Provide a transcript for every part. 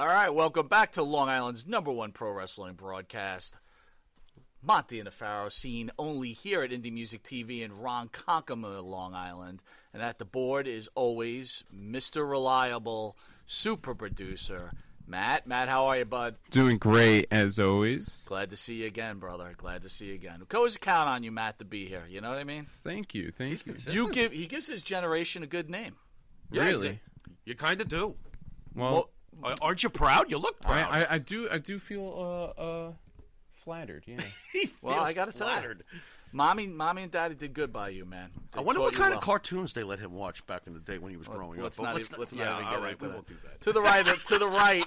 All right, welcome back to Long Island's number one pro wrestling broadcast. Monty and the Pharaoh, seen only here at Indie Music TV in Ronkonkoma, Long Island. And at the board is always Mr. Reliable, super producer, Matt. Matt, how are you, bud? Doing great, as always. Glad to see you again, brother. Glad to see you again. We can always count on you, Matt, to be here. You know what I mean? Thank you. Thank you. He gives his generation a good name. Yeah, really? You kind of do. Well, aren't you proud? You look proud. I do feel... flattered, yeah. Well, I gotta flattered. Tell you, mommy and daddy did good by you, man. I wonder what kind of cartoons they let him watch back in the day when he was growing up. Let's not even get into that. We won't do that. To the right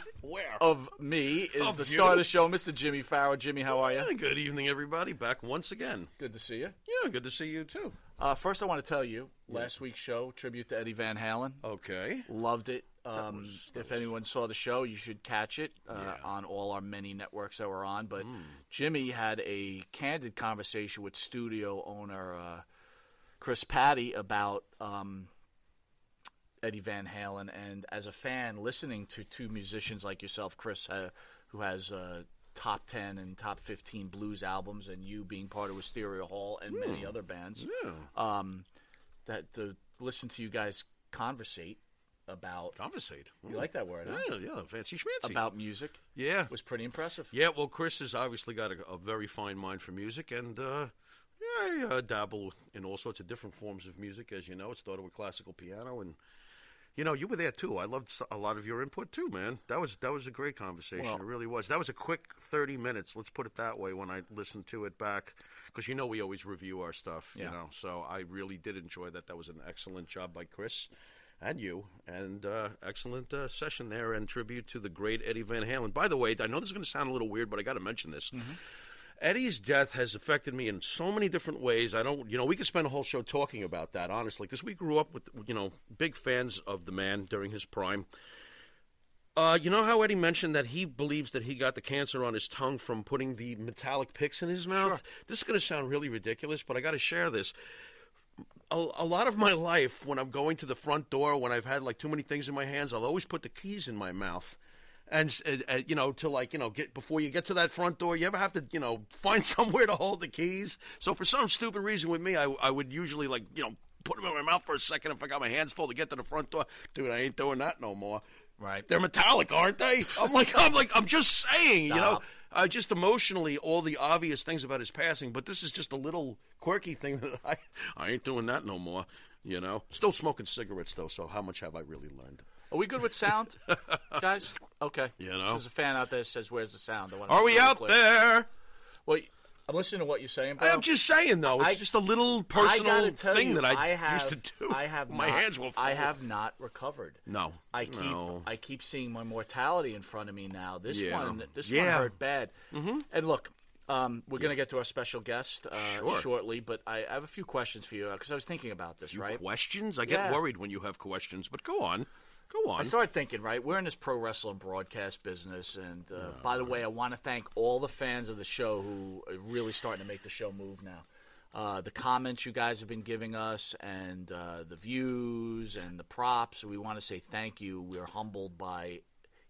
of me is the star of the show, Mr. Jimmy Fowler. Jimmy, how are you? Yeah, good evening, everybody. Back once again. Good to see you. Yeah, good to see you too. First, I want to tell you last week's show tribute to Eddie Van Halen. Okay, loved it. If anyone saw the show, you should catch it on all our many networks that we're on. But Jimmy had a candid conversation with studio owner Chris Paddy about Eddie Van Halen. And as a fan, listening to two musicians like yourself, Chris, who has top 10 and top 15 blues albums, and you being part of Wisteria Hall and many other bands, that to listen to you guys conversate. About conversate. You like that word, huh? Yeah, fancy schmancy. About music. Yeah. Was pretty impressive. Yeah, well, Chris has obviously got a very fine mind for music, and I dabble in all sorts of different forms of music, as you know. It started with classical piano, and, you know, you were there, too. I loved a lot of your input, too, man. That was a great conversation. Well, it really was. That was a quick 30 minutes, let's put it that way, when I listened to it back, because, you know, we always review our stuff, you know, so I really did enjoy that. That was an excellent job by Chris. And you, and excellent session there, and tribute to the great Eddie Van Halen. By the way, I know this is going to sound a little weird, but I got to mention this. Mm-hmm. Eddie's death has affected me in so many different ways. We could spend a whole show talking about that, honestly, because we grew up with, big fans of the man during his prime. You know how Eddie mentioned that he believes that he got the cancer on his tongue from putting the metallic picks in his mouth? Sure. This is going to sound really ridiculous, but I got to share this. A lot of my life, when I'm going to the front door, when I've had, too many things in my hands, I'll always put the keys in my mouth. And before you get to that front door, you ever have to, find somewhere to hold the keys? So for some stupid reason with me, I would usually, put them in my mouth for a second if I got my hands full to get to the front door. Dude, I ain't doing that no more. Right. They're metallic, aren't they? I'm just saying, Stop. Just emotionally, all the obvious things about his passing, but this is just a little quirky thing that I ain't doing that no more, Still smoking cigarettes, though, so how much have I really learned? Are we good with sound, guys? Okay. There's a fan out there that says, where's the sound? Are we out there? Well, I'm listening to what you're saying, bro. I'm just saying, though. It's just a little personal thing that I used to do. My hands were full. I have not recovered. No. I keep seeing my mortality in front of me now. This one hurt bad. Mm-hmm. And look, we're going to get to our special guest shortly, but I have a few questions for you because I was thinking about this, right? Questions? I get worried when you have questions, but go on. I started thinking, right, we're in this pro wrestling broadcast business, and by the way, I want to thank all the fans of the show who are really starting to make the show move now. The comments you guys have been giving us, and the views, and the props, we want to say thank you. We're humbled by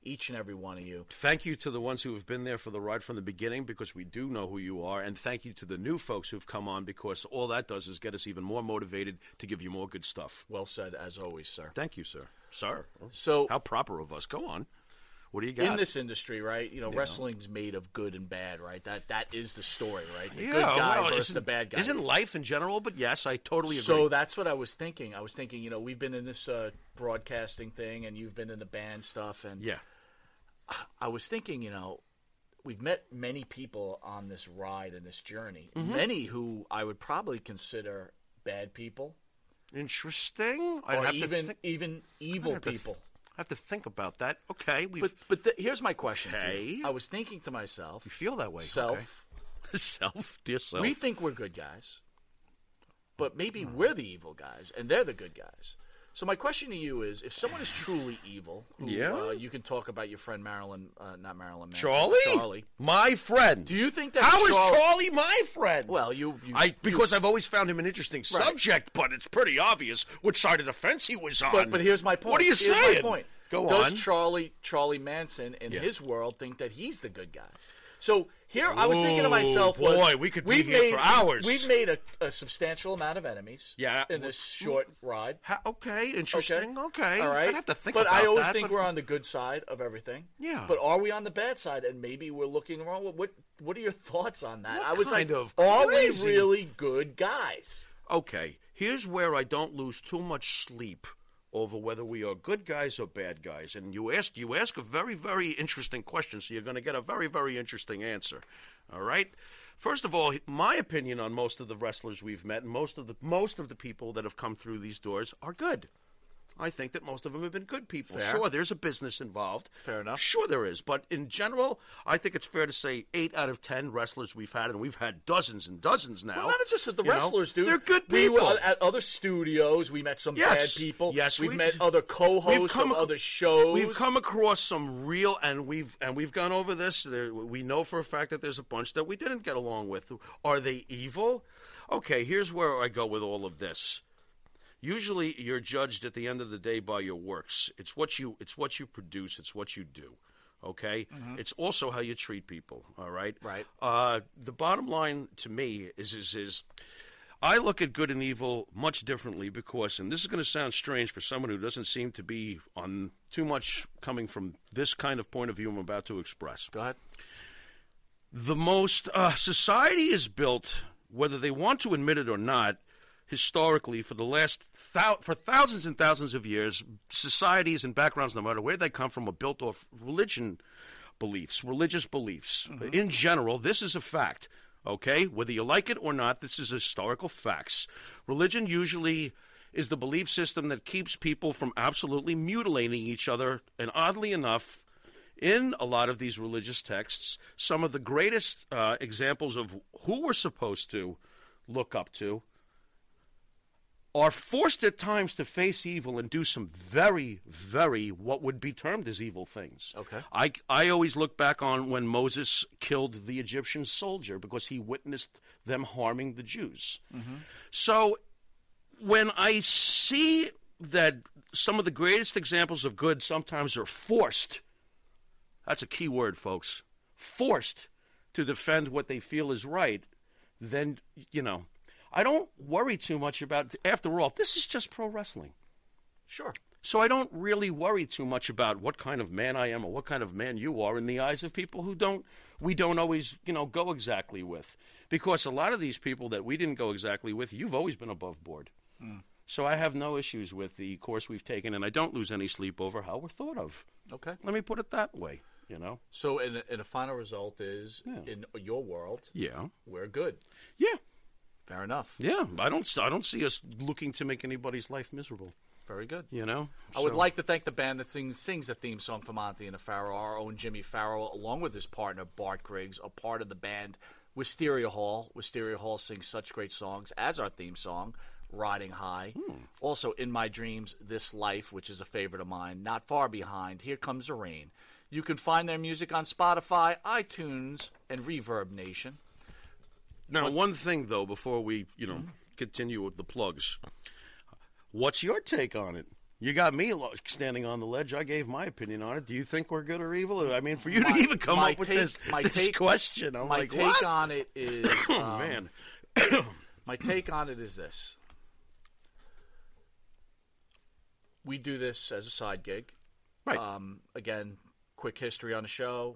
each and every one of you. Thank you to the ones who have been there for the ride from the beginning, because we do know who you are, and thank you to the new folks who've come on, because all that does is get us even more motivated to give you more good stuff. Well said, as always, sir. Thank you, sir. Sir, so how proper of us. Go on. What do you got? In this industry, right? Wrestling's made of good and bad, right? That is the story, right? The good guy versus the bad guy. Isn't life in general? But yes, I totally agree. So that's what I was thinking. We've been in this broadcasting thing, and you've been in the band stuff, and I was thinking, we've met many people on this ride and this journey. Mm-hmm. Many who I would probably consider bad people. Interesting. Even evil people. I have to think about that. Okay. But here's my question to you. I was thinking to myself. You feel that way. Dear self. We think we're good guys, but maybe we're the evil guys, and they're the good guys. So my question to you is, if someone is truly evil, you can talk about your friend not Marilyn Manson. Charlie? My friend. Do you think that How is Charlie my friend? Well, because I've always found him an interesting subject, but it's pretty obvious which side of the fence he was on. But here's my point. What are you saying? Go on. Does Charlie Manson in his world think that he's the good guy? So here I was thinking to myself, we could be here for hours. We've made a substantial amount of enemies in this short ride. Okay, interesting. Okay. All right. I'd have to think about that. But I always think we're on the good side of everything. Yeah. But are we on the bad side? And maybe we're looking wrong. What are your thoughts on that? I was like, are we really good guys? Okay. Here's where I don't lose too much sleep over whether we are good guys or bad guys. And you ask a very, very interesting question, so you're going to get a very, very interesting answer. All right? First of all, my opinion on most of the wrestlers we've met and most of the people that have come through these doors are good. I think that most of them have been good people. Fair. Sure, there's a business involved. Fair enough. Sure there is. But in general, I think it's fair to say 8 out of 10 wrestlers we've had, and we've had dozens and dozens now. Well, not just that the wrestlers, dude. They're good people. We were at other studios. We met some bad people. Yes, we've met other co-hosts from other shows. We've come across some real, and we've gone over this. We know for a fact that there's a bunch that we didn't get along with. Are they evil? Okay, here's where I go with all of this. Usually you're judged at the end of the day by your works. It's what you produce. It's what you do, okay? Mm-hmm. It's also how you treat people, all right? Right. The bottom line to me is I look at good and evil much differently because, and this is going to sound strange for someone who doesn't seem to be on too much coming from this kind of point of view I'm about to express. Go ahead. The most society is built, whether they want to admit it or not, historically, for the last for thousands and thousands of years, societies and backgrounds, no matter where they come from, are built off religious beliefs. Mm-hmm. In general, this is a fact, okay? Whether you like it or not, this is historical facts. Religion usually is the belief system that keeps people from absolutely mutilating each other, and oddly enough, in a lot of these religious texts, some of the greatest examples of who we're supposed to look up to are forced at times to face evil and do some very, very what would be termed as evil things. Okay. I always look back on when Moses killed the Egyptian soldier because he witnessed them harming the Jews. Mm-hmm. So when I see that some of the greatest examples of good sometimes are forced, that's a key word, folks, forced to defend what they feel is right, then, you know, I don't worry too much about, after all, this is just pro wrestling. Sure. So I don't really worry too much about what kind of man I am or what kind of man you are in the eyes of people who we don't always, go exactly with. Because a lot of these people that we didn't go exactly with, you've always been above board. Mm. So I have no issues with the course we've taken, and I don't lose any sleep over how we're thought of. Okay. Let me put it that way, So, and the final result is, in your world, we're good. Yeah. Fair enough. Yeah, I don't see us looking to make anybody's life miserable. Very good. I would like to thank the band that sings the theme song for Monty and the Pharaoh. Our own Jimmy Fowler, along with his partner Bart Griggs, are part of the band Wisteria Hall. Wisteria Hall sings such great songs as our theme song, Riding High. Hmm. Also, In My Dreams, This Life, which is a favorite of mine. Not Far Behind, Here Comes the Rain. You can find their music on Spotify, iTunes, and Reverb Nation. Now, one thing, though, before we, continue with the plugs, what's your take on it? You got me standing on the ledge. I gave my opinion on it. Do you think we're good or evil? I mean, for you to even come up with this question, I'm like, what? My take on it is, my take on it is this. We do this as a side gig. Right. Again, quick history on the show.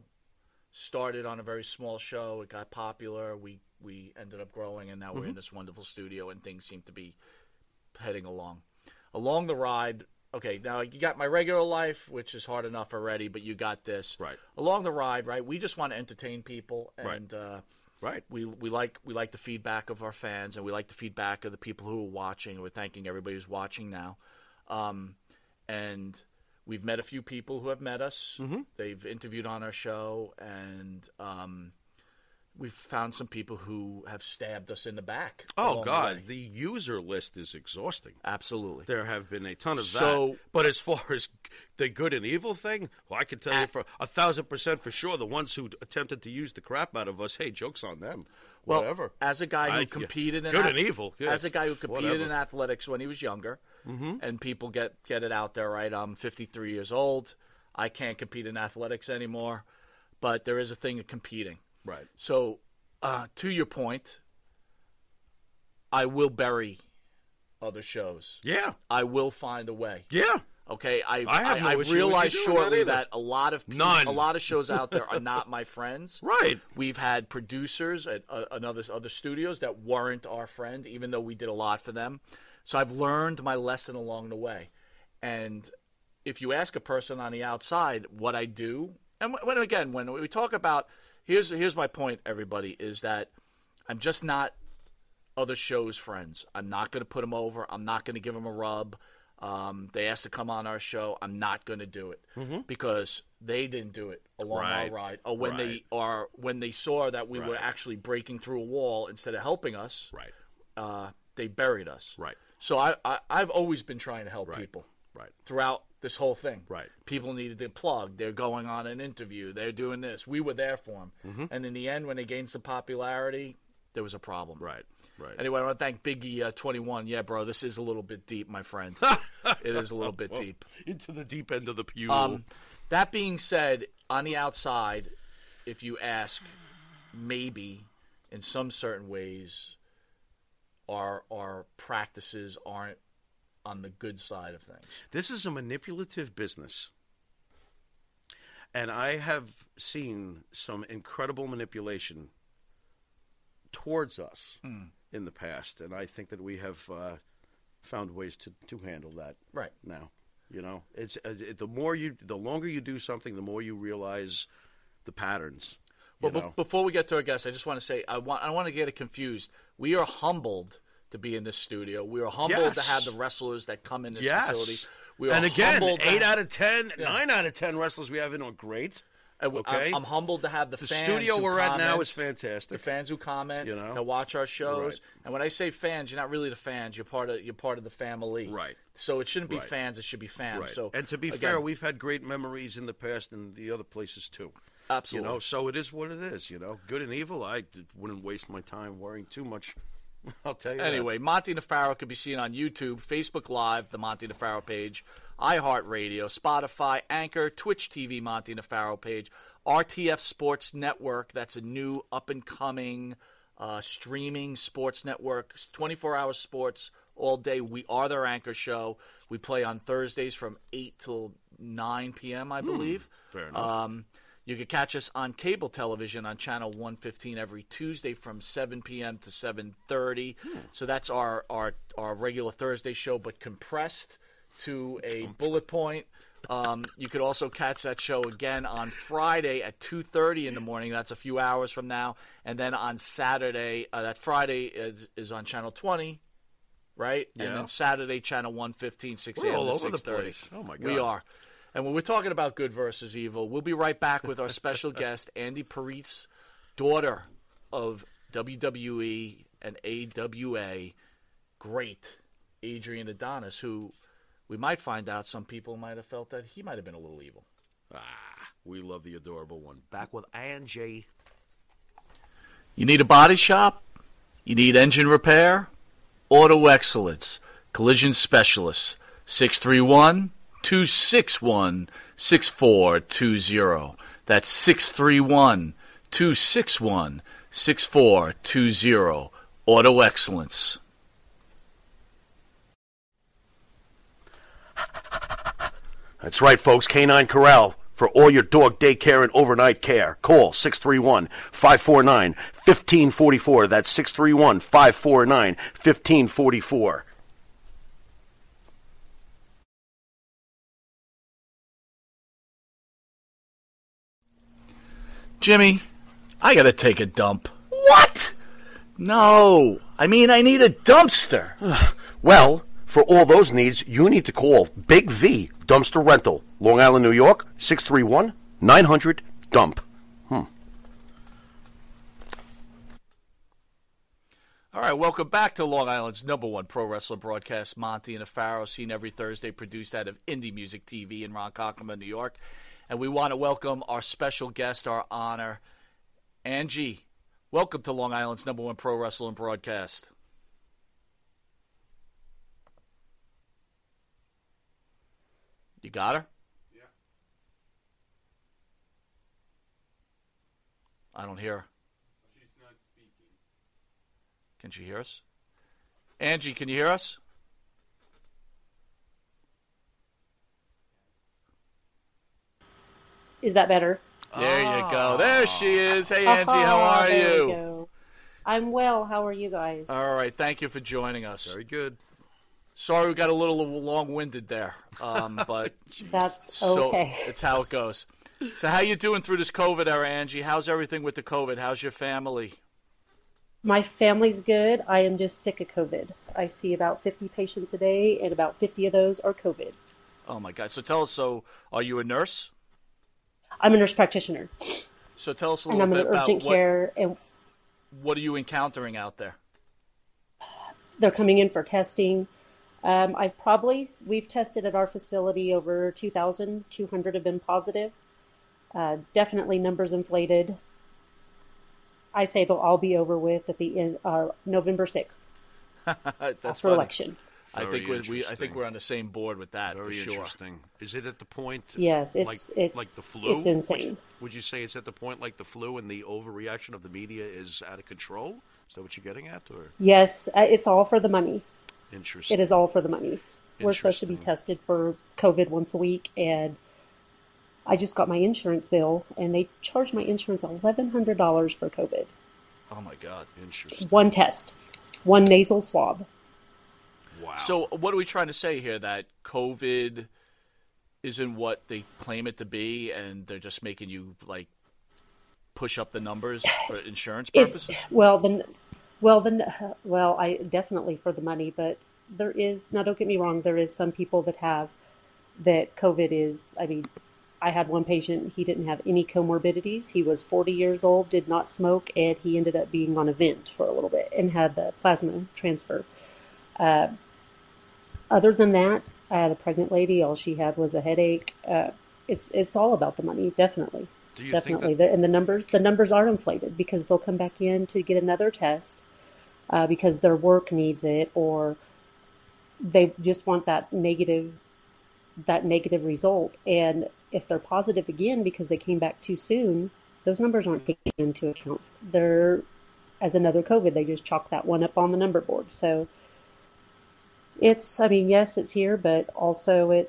Started on a very small show. It got popular. We ended up growing, and now we're in this wonderful studio, and things seem to be heading along the ride. Okay, now you got my regular life, which is hard enough already, but you got this right along the ride, right? We just want to entertain people, and we like the feedback of our fans, and we like the feedback of the people who are watching. We're thanking everybody who's watching now, and we've met a few people who have met us. Mm-hmm. They've interviewed on our show, and we've found some people who have stabbed us in the back. Oh, God. The user list is exhausting. Absolutely. There have been a ton of that. But as far as the good and evil thing, well, I can tell you for 1,000% for sure, the ones who attempted to use the crap out of us, hey, joke's on them. Well, whatever. As a guy who competed in athletics when he was younger, and people get it out there, right? I'm 53 years old. I can't compete in athletics anymore. But there is a thing of competing. Right. So, to your point, I will bury other shows. Yeah. I will find a way. Yeah. Okay. I realized shortly that a lot of people, a lot of shows out there are not my friends. Right. We've had producers at other studios that weren't our friend, even though we did a lot for them. So I've learned my lesson along the way. And if you ask a person on the outside what I do, and when we talk about Here's my point, everybody, is that I'm just not other shows' friends. I'm not going to put them over. I'm not going to give them a rub. They asked to come on our show. I'm not going to do it because they didn't do it along our ride. Or when they saw that we were actually breaking through a wall instead of helping us, they buried us. Right. So I've always been trying to help people throughout this whole thing. Right. People needed to plug. They're going on an interview. They're doing this. We were there for them. And in the end, when they gained some popularity, there was a problem. Right. Right. Anyway, I want to thank Biggie 21. Yeah, bro, this is a little bit deep, my friend. It is a little bit deep. Into the deep end of the pew. That being said, on the outside, if you ask, maybe in some certain ways, our practices aren't on the good side of things. This is a manipulative business. And I have seen some incredible manipulation towards us in the past. And I think that we have found ways to handle that now. You know, it's the longer you do something, the more you realize the patterns. Well, before we get to our guest, I just want to say, I want to get it confused. We are humbled to be in this studio. We are humbled to have the wrestlers that come in this facility. We are and again, 8 out of 10, 9 out of 10 wrestlers we have in are great. Okay? I'm humbled to have the fans. The studio we're at now is fantastic. The fans who comment, that watch our shows. Right. And when I say fans, you're not really the fans. You're part of the family. Right. So it shouldn't be fans. It should be fans. Right. So and to be fair, we've had great memories in the past and the other places too. Absolutely. You know, so it is what it is. You know, good and evil. I wouldn't waste my time worrying too much. I'll tell you anyway, that. Monty and the Pharaoh can be seen on YouTube, Facebook Live, the Monty and the Pharaoh page, iHeartRadio, Spotify, Anchor, Twitch TV, Monty and the Pharaoh page, RTF Sports Network. That's a new up-and-coming streaming sports network, 24-hour sports all day. We are their anchor show. We play on Thursdays from 8 till 9 p.m., I believe. Fair enough. You can catch us on cable television on Channel 115 every Tuesday from 7 p.m. to 7:30. So that's our regular Thursday show, but compressed to a bullet point. You could also catch that show again on Friday at 2:30 in the morning. That's a few hours from now. And then on Saturday, that Friday is on Channel 20. Right? Yeah. And then Saturday, Channel 115, 6 a.m. to 6:30. Oh, my God. We are. And when we're talking about good versus evil, we'll be right back with our special guest, Angie Paredes, daughter of WWE and AWA, great Adrian Adonis, who we might find out some people might have felt that he might have been a little evil. Ah, we love the adorable one. Back with Angie. You need a body shop? You need engine repair? Auto Excellence. Collision Specialists. 631-261-6420. That's 631-261-6420. Auto Excellence. That's right, folks. Canine Corral for all your dog daycare and overnight care. Call 631-549-1544. That's 631-549-1544. Jimmy, I gotta take a dump. What? No. I mean, I need a dumpster. Well, for all those needs, you need to call Big V Dumpster Rental, Long Island, New York, 631-900-DUMP. All right, welcome back to Long Island's #1 pro wrestling broadcast, Monty and the Pharaoh, seen every Thursday, produced out of Indie Music TV in Ronkonkoma, New York. And we want to welcome our special guest, our honor, Angie. Welcome to Long Island's #1 pro wrestling broadcast. You got her? Yeah. I don't hear her. Can she hear us? Angie, can you hear us? Is that better? There you go. There she is. Hey, Angie, how are you? Go. I'm well. How are you guys? All right. Thank you for joining us. Very good. Sorry we got a little long-winded there, but that's okay. So it's how it goes. So how you doing through this COVID era, Angie? How's everything with the COVID? How's your family? My family's good. I am just sick of COVID. I see about 50 patients a day, and about 50 of those are COVID. Oh, my God. So tell us, are you a nurse? I'm a nurse practitioner. So tell us a little bit about what are you encountering out there? They're coming in for testing. We've tested at our facility over 2,000. 200 have been positive. Definitely numbers inflated. I say they'll all be over with at the end, November 6th. That's after funny. Election. I think we're on the same board with that. Very for sure. Interesting. Is it at the point? Yes, it's like the flu. It's insane. Would you say it's at the point like the flu, and the overreaction of the media is out of control? Is that what you're getting at? Or yes, it's all for the money. Interesting. It is all for the money. We're supposed to be tested for COVID once a week, and I just got my insurance bill, and they charged my insurance $1,100 for COVID. Oh, my God. Interesting. One test. One nasal swab. Wow. So what are we trying to say here, that COVID isn't what they claim it to be, and they're just making you, like, push up the numbers for insurance purposes? I definitely for the money, but there is, now don't get me wrong, there is some people that COVID is, I mean, I had one patient, he didn't have any comorbidities. He was 40 years old, did not smoke, and he ended up being on a vent for a little bit and had the plasma transfer. Other than that, I had a pregnant lady. All she had was a headache. It's all about the money, definitely. Definitely. And the numbers are inflated because they'll come back in to get another test because their work needs it, or they just want that negative result. And if they're positive again because they came back too soon, those numbers aren't taken into account. They're as another COVID. They just chalk that one up on the number board. So it's, I mean, yes, it's here, but also I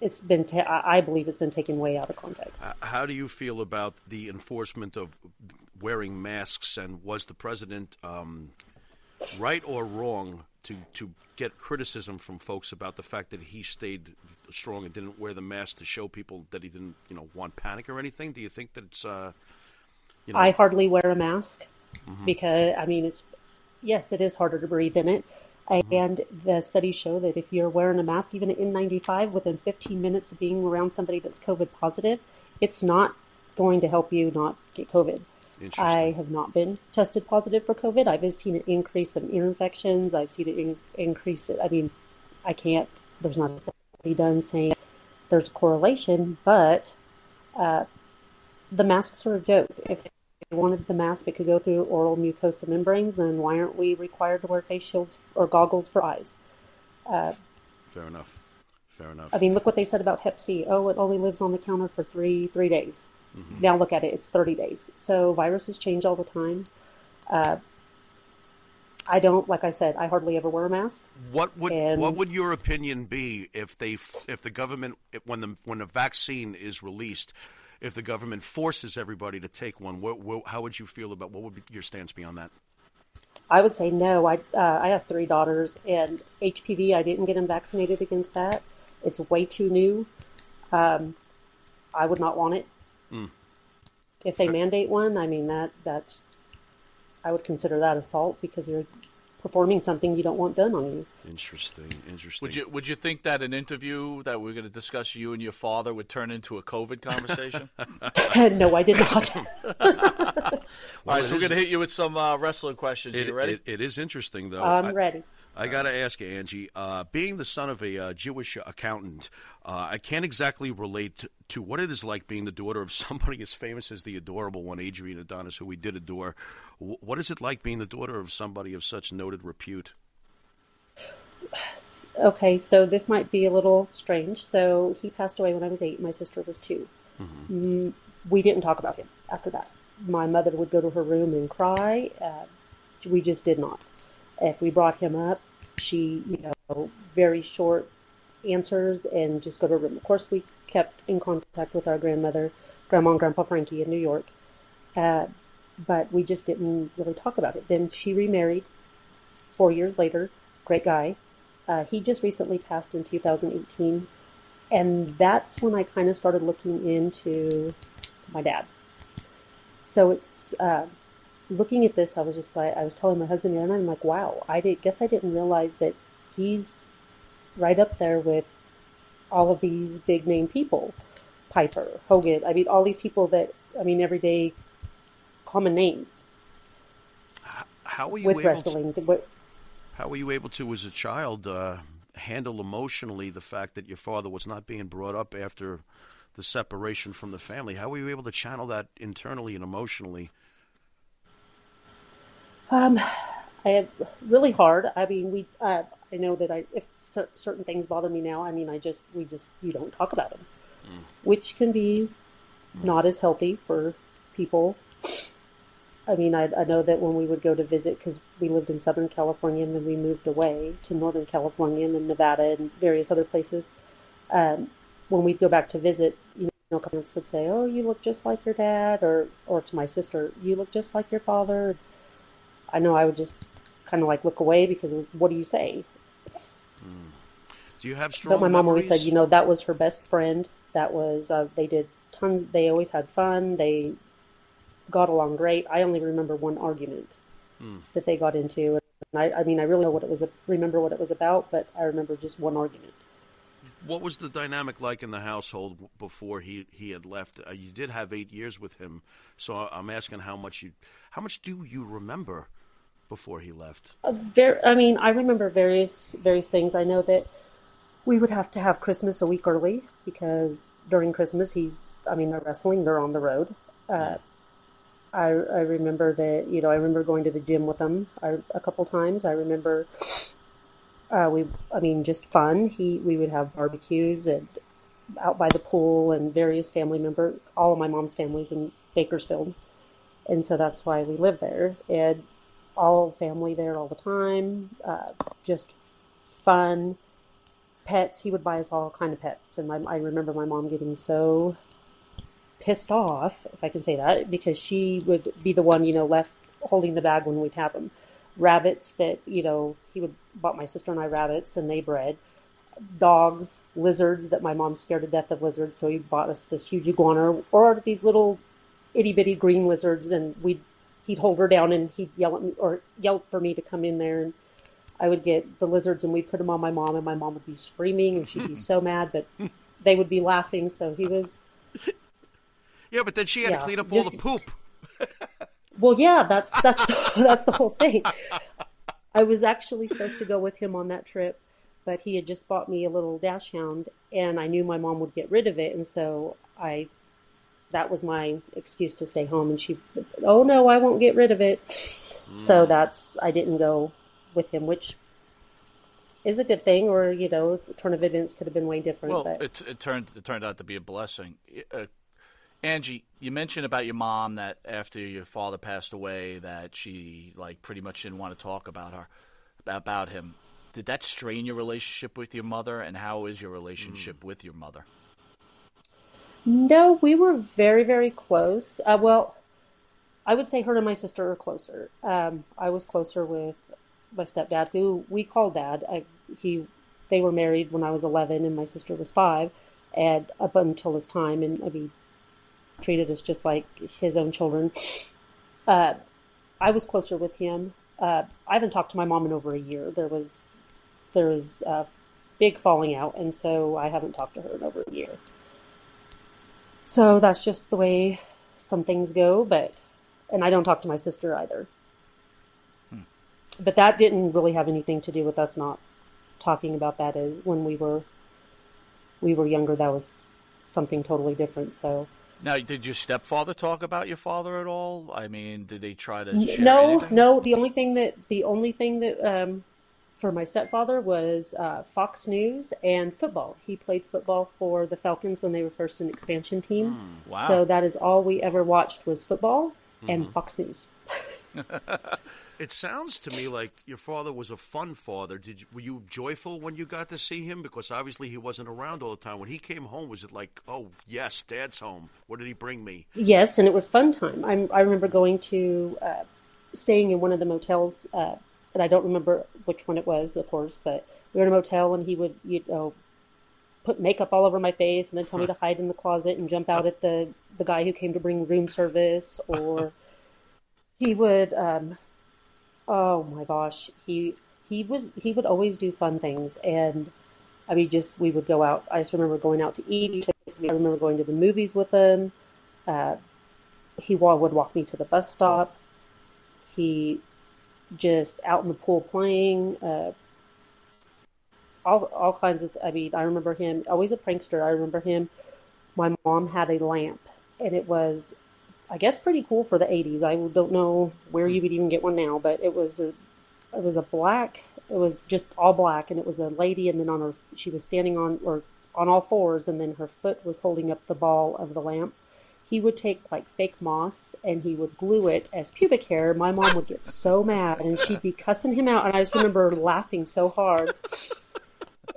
believe it's been taken way out of context. How do you feel about the enforcement of wearing masks? And was the president right or wrong to get criticism from folks about the fact that he stayed strong and didn't wear the mask to show people that he didn't, want panic or anything? Do you think that it's, I hardly wear a mask because, it is harder to breathe in it. Mm-hmm. And the studies show that if you're wearing a mask, even an N95, within 15 minutes of being around somebody that's COVID positive, it's not going to help you not get COVID. I have not been tested positive for COVID. I've seen an increase in ear infections. I've seen an increase. I can't. There's not a study done saying there's a correlation, but the masks are a joke. If they wanted the mask, it could go through oral mucosa membranes. Then why aren't we required to wear face shields or goggles for eyes? Fair enough. Look what they said about Hep C. Oh, it only lives on the counter for three days. Mm-hmm. Now look at it, it's 30 days. So viruses change all the time. I hardly ever wear a mask. What would your opinion be if the government, when a vaccine is released, if the government forces everybody to take one, how would you feel about, what would your stance be on that? I would say no. I have 3 daughters, and HPV, I didn't get them vaccinated against that. It's way too new. I would not want it. Mm. If they mandate one, I would consider that assault because you're performing something you don't want done on you. Interesting. Would you think that an interview that we're going to discuss you and your father would turn into a COVID conversation? No, I did not. Well, all right, so we're going to hit you with some wrestling questions. You ready? It is interesting, though. I'm ready. I got to ask you, Angie, being the son of a Jewish accountant, I can't exactly relate to what it is like being the daughter of somebody as famous as the adorable one, Adrian Adonis, who we did adore. What is it like being the daughter of somebody of such noted repute? Okay, so this might be a little strange. So he passed away when I was 8. My sister was 2. Mm-hmm. We didn't talk about him after that. My mother would go to her room and cry. We just did not. If we brought him up, she, very short answers and just go to her room. Of course, we kept in contact with our grandmother, Grandma and Grandpa Frankie in New York, but we just didn't really talk about it. Then she remarried 4 years later, great guy. He just recently passed in 2018, and that's when I kind of started looking into my dad. So it's... looking at this, I was just like, I was telling my husband the other night, I'm like, wow, I guess I didn't realize that he's right up there with all of these big name people, Piper, Hogan. I mean, all these people that, everyday common names. How were you with wrestling? How were you able to, as a child, handle emotionally the fact that your father was not being brought up after the separation from the family? How were you able to channel that internally and emotionally? I had really hard. I know that if certain things bother me now, you don't talk about them, which can be not as healthy for people. I know that when we would go to visit, cause we lived in Southern California and then we moved away to Northern California and then Nevada and various other places. When we'd go back to visit, comments would say, oh, you look just like your dad, or to my sister, you look just like your father. I know I would just kind of look away because what do you say? Mm. Do you have strong memories? But my mom always said, that was her best friend. That was, they did tons. They always had fun. They got along great. I only remember one argument that they got into. And I really know remember what it was about, but I remember just one argument. What was the dynamic like in the household before he had left? You did have 8 years with him, so I'm asking how much do you remember before he left? I remember various things. I know that we would have to have Christmas a week early because during Christmas they're wrestling, they're on the road. I remember that I remember going to the gym with him a couple times. I remember. Just fun. We would have barbecues and out by the pool and various family members. All of my mom's family's in Bakersfield, and so that's why we live there. And all family there all the time. Just fun. Pets. He would buy us all kind of pets, and I remember my mom getting so pissed off, if I can say that, because she would be the one left holding the bag when we'd have him. Rabbits that, he would bought my sister and I rabbits and they bred. Dogs, lizards that my mom's scared to death of lizards. So he bought us this huge iguana or these little itty bitty green lizards. And he'd hold her down and he'd yell at me or yell for me to come in there. And I would get the lizards and we'd put them on my mom and my mom would be screaming and she'd be so mad, but they would be laughing. So he was. Yeah, but then she had to clean up all the poop. Well, yeah, that's the whole thing. I was actually supposed to go with him on that trip, but he had just bought me a little dachshund, and I knew my mom would get rid of it, and so that was my excuse to stay home. And she, oh no, I won't get rid of it. Mm. So I didn't go with him, which is a good thing, or the turn of events could have been way different. Well, but it turned out to be a blessing. Angie, you mentioned about your mom that after your father passed away that she pretty much didn't want to talk about him. Did that strain your relationship with your mother, and how is your relationship with your mother? No, we were very, very close. I would say her and my sister are closer. I was closer with my stepdad, who we call Dad. They were married when I was 11 and my sister was 5, and up until this time, and treated us just like his own children. I was closer with him. I haven't talked to my mom in over a year. There was a big falling out, and so I haven't talked to her in over a year. So that's just the way some things go, but And I don't talk to my sister either. But that didn't really have anything to do with us not talking about that. Is when we were younger, that was something totally different. So now, did your stepfather talk about your father at all? I mean, did they try to share anything? No. The only thing that for my stepfather was Fox News and football. He played football for the Falcons when they were first an expansion team. Wow. So that is all we ever watched was football and Fox News. It sounds to me like your father was a fun father. Were you joyful when you got to see him? Because obviously he wasn't around all the time. When he came home, was it like, oh, yes, Dad's home. What did he bring me? Yes, and it was fun time. I remember going to, staying in one of the motels, and I don't remember which one it was, of course, but we were in a motel and he would, put makeup all over my face and then tell me to hide in the closet and jump out at the guy who came to bring room service. Or he would... oh my gosh, he would always do fun things, and I mean, we would go out. I just remember going out to eat. I remember going to the movies with him. He would walk me to the bus stop. He just out in the pool playing. All kinds of. I mean, I remember him always a prankster. I remember him. My mom had a lamp, and it was, I guess, pretty cool for the 80s. I don't know where you would even get one now, but it was just all black, and it was a lady, and then she was standing on all fours, and then her foot was holding up the ball of the lamp. He would take like fake moss and he would glue it as pubic hair. My mom would get so mad and she'd be cussing him out. And I just remember laughing so hard.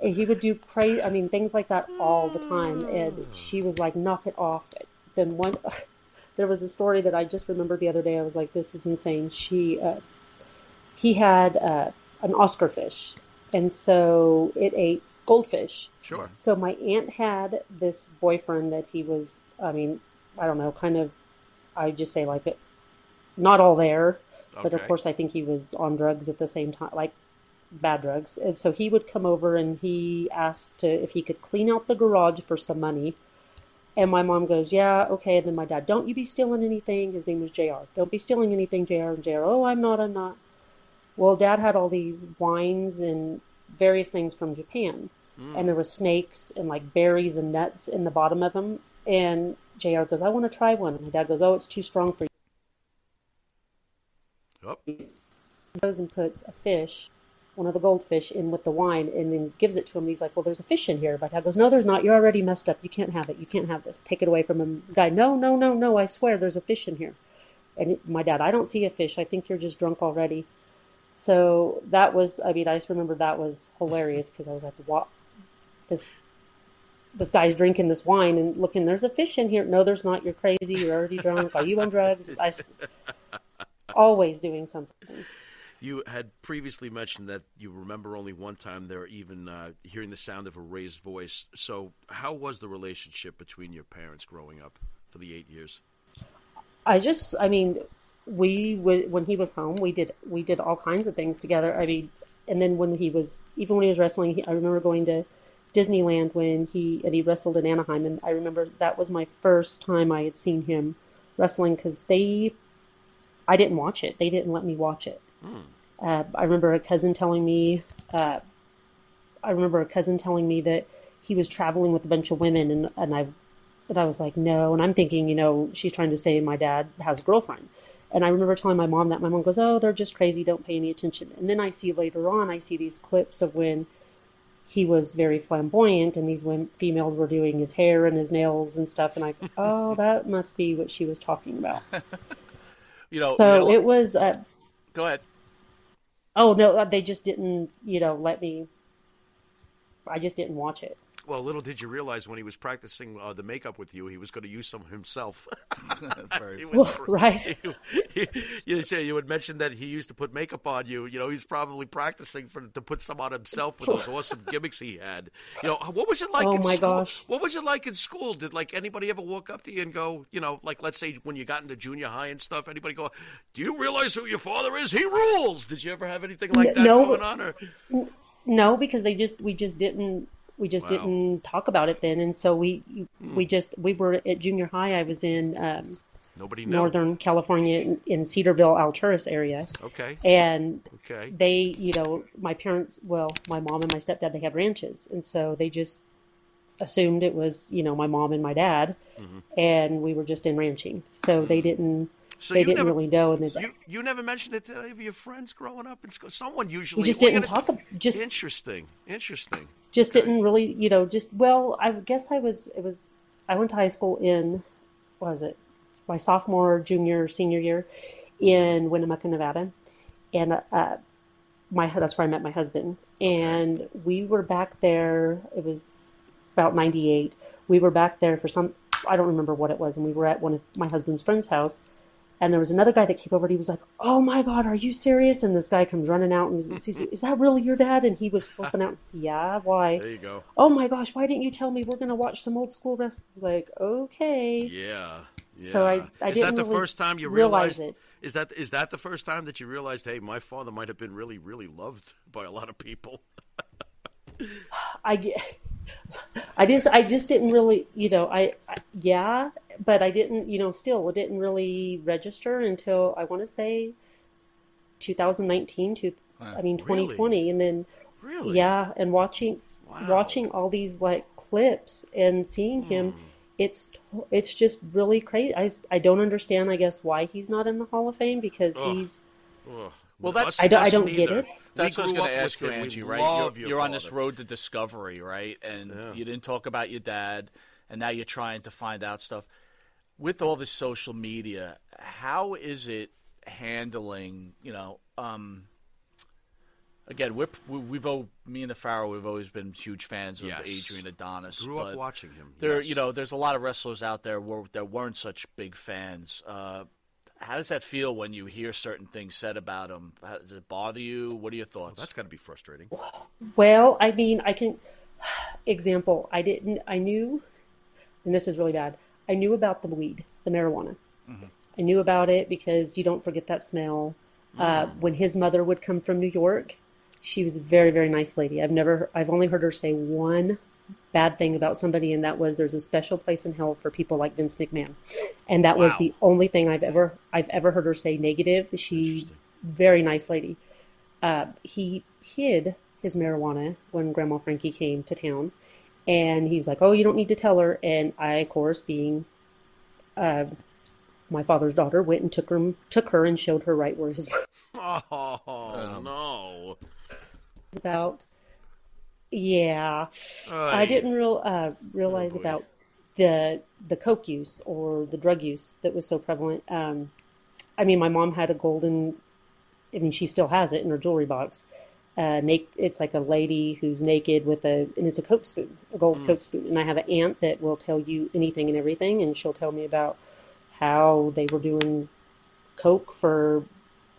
And he would do things like that all the time. And she was like, knock it off. Then there was a story that I just remembered the other day. I was like, this is insane. He had an Oscar fish, and so it ate goldfish. Sure. So my aunt had this boyfriend that he was, I don't know, kind of, I just say like it, not all there. Okay. But of course I think he was on drugs at the same time, like bad drugs. And so he would come over and he asked if he could clean out the garage for some money. And my mom goes, yeah, okay. And then my dad, don't you be stealing anything. His name was JR. Don't be stealing anything, JR. And JR, oh, I'm not. Well, Dad had all these wines and various things from Japan. Mm. And there was snakes and like berries and nuts in the bottom of them. And JR goes, I want to try one. And my dad goes, oh, it's too strong for you. Yep. He goes and puts a fish, one of the goldfish, in with the wine and then gives it to him. He's like, well, there's a fish in here. My dad goes, no, there's not. You're already messed up. You can't have it. You can't have this. Take it away from him. The guy, no. I swear there's a fish in here. And my dad, I don't see a fish. I think you're just drunk already. So that was, I just remember that was hilarious because I was like, what? This guy's drinking this wine and looking, there's a fish in here. No, there's not. You're crazy. You're already drunk. Are you on drugs? Always doing something. You had previously mentioned that you remember only one time there even hearing the sound of a raised voice. So how was the relationship between your parents growing up for the 8 years? When he was home, we did all kinds of things together. And then when he was wrestling, I remember going to Disneyland when he wrestled in Anaheim. And I remember that was my first time I had seen him wrestling because I didn't watch it. They didn't let me watch it. I remember a cousin telling me that he was traveling with a bunch of women, and I was like, no. And I'm thinking, she's trying to say my dad has a girlfriend. And I remember telling my mom that. My mom goes, oh, they're just crazy. Don't pay any attention. And then later on, I see these clips of when he was very flamboyant and these females were doing his hair and his nails and stuff. And I go, oh, that must be what she was talking about. So it was... Go ahead. Oh, no, they just didn't, let me. I just didn't watch it. Well, little did you realize when he was practicing the makeup with you, he was going to use some himself. Right. You had mentioned that he used to put makeup on you. He's probably practicing to put some on himself with those awesome gimmicks he had. What was it like in school? Gosh. What was it like in school? Did anybody ever walk up to you and go, let's say when you got into junior high and stuff, anybody go, do you realize who your father is? He rules. Did you ever have anything like that going on? No, because we just didn't talk about it then. And so we were at junior high. I was in Nobody knows. Northern California in Cedarville, Alturas area. Okay. And they, you know, my parents, well, my mom and my stepdad, they had ranches. And so they just assumed it was, you know, my mom and my dad. Mm-hmm. And we were just in ranching. So they didn't. So they didn't really know. And you never mentioned it to any of your friends growing up in school? Someone usually... We just didn't talk about it. Interesting. Just didn't really, you know, just... Well, I guess I went to high school in, what was it? My sophomore, junior, senior year in Winnemucca, Nevada. And that's where I met my husband. And we were back there. It was about 98. We were back there for some... I don't remember what it was. And we were at one of my husband's friend's house. And there was another guy that came over and he was like, "Oh my God, are you serious?" And this guy comes running out and says, "Is that really your dad?" And he was flipping out. Yeah, why? There you go. "Oh my gosh, why didn't you tell me? We're going to watch some old school wrestling." I was like, okay. Yeah. So I didn't really first time you realized it. Is that the first time that you realized, hey, my father might have been really, really loved by a lot of people? I just didn't really, you know, but I didn't, you know, still it didn't really register until I want to say 2019 to, 2020. Really? And then, really? Yeah. And watching all these like clips and seeing him, it's just really crazy. I don't understand, I guess, why he's not in the Hall of Fame because he's, well, that's I don't get it. That's what I was going to ask you, Angie, right? You're on this road to discovery, right? And you didn't talk about your dad, and now you're trying to find out stuff. With all this social media, how is it handling, you know, again, me and the Pharaoh, we've always been huge fans of Adrian Adonis. Grew up watching him. You know, there's a lot of wrestlers out there that weren't such big fans. How does that feel when you hear certain things said about him? Does it bother you? What are your thoughts? Well, that's got to be frustrating. Well, I mean, example, I knew, and this is really bad, I knew about the weed, the marijuana. Mm-hmm. I knew about it because you don't forget that smell. Mm-hmm. When his mother would come from New York, she was a very, very nice lady. I've only heard her say one bad thing about somebody, and that was there's a special place in hell for people like Vince McMahon, and that was the only thing I've ever heard her say negative. She, very nice lady. He hid his marijuana when Grandma Frankie came to town, and he was like, "Oh, you don't need to tell her." And I, of course, being my father's daughter, went and took her and showed her right where his. Oh no! It's about. Yeah, I didn't realize about the coke use or the drug use that was so prevalent. I mean, my mom had a golden, I mean, she still has it in her jewelry box. It's like a lady who's naked with and it's a coke spoon, a gold coke spoon. And I have an aunt that will tell you anything and everything, and she'll tell me about how they were doing coke for,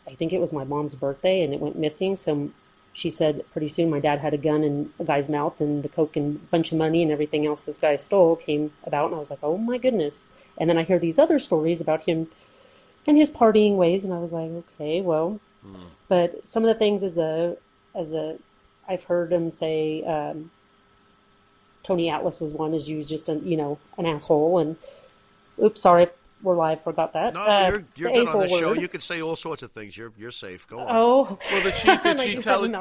I think it was my mom's birthday, and it went missing, so... She said pretty soon my dad had a gun in a guy's mouth, and the coke and a bunch of money and everything else this guy stole came about. And I was like, oh, my goodness. And then I hear these other stories about him and his partying ways. And I was like, okay, well. Mm. But some of the things I've heard him say, Tony Atlas was one, as you was just, an asshole. And oops, sorry if we're live, forgot that. No, you're good on the show. You can say all sorts of things. You're safe. Go on. Oh. Well,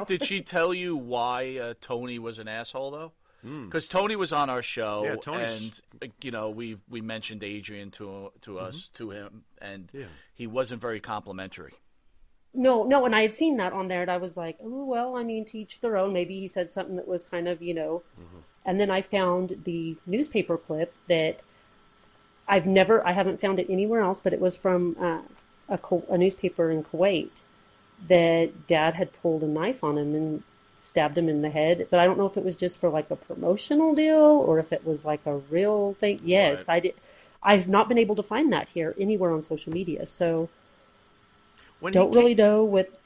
did she tell you why Tony was an asshole, though? Because Tony was on our show, and we mentioned Adrian to him, and he wasn't very complimentary. No, and I had seen that on there, and I was like, oh, well, I mean, to each their own. Maybe he said something that was kind of, And then I found the newspaper clip that I haven't found it anywhere else, but it was from a newspaper in Kuwait that Dad had pulled a knife on him and stabbed him in the head. But I don't know if it was just for like a promotional deal or if it was like a real thing. Yes, right. I've not been able to find that here anywhere on social media. So really know what.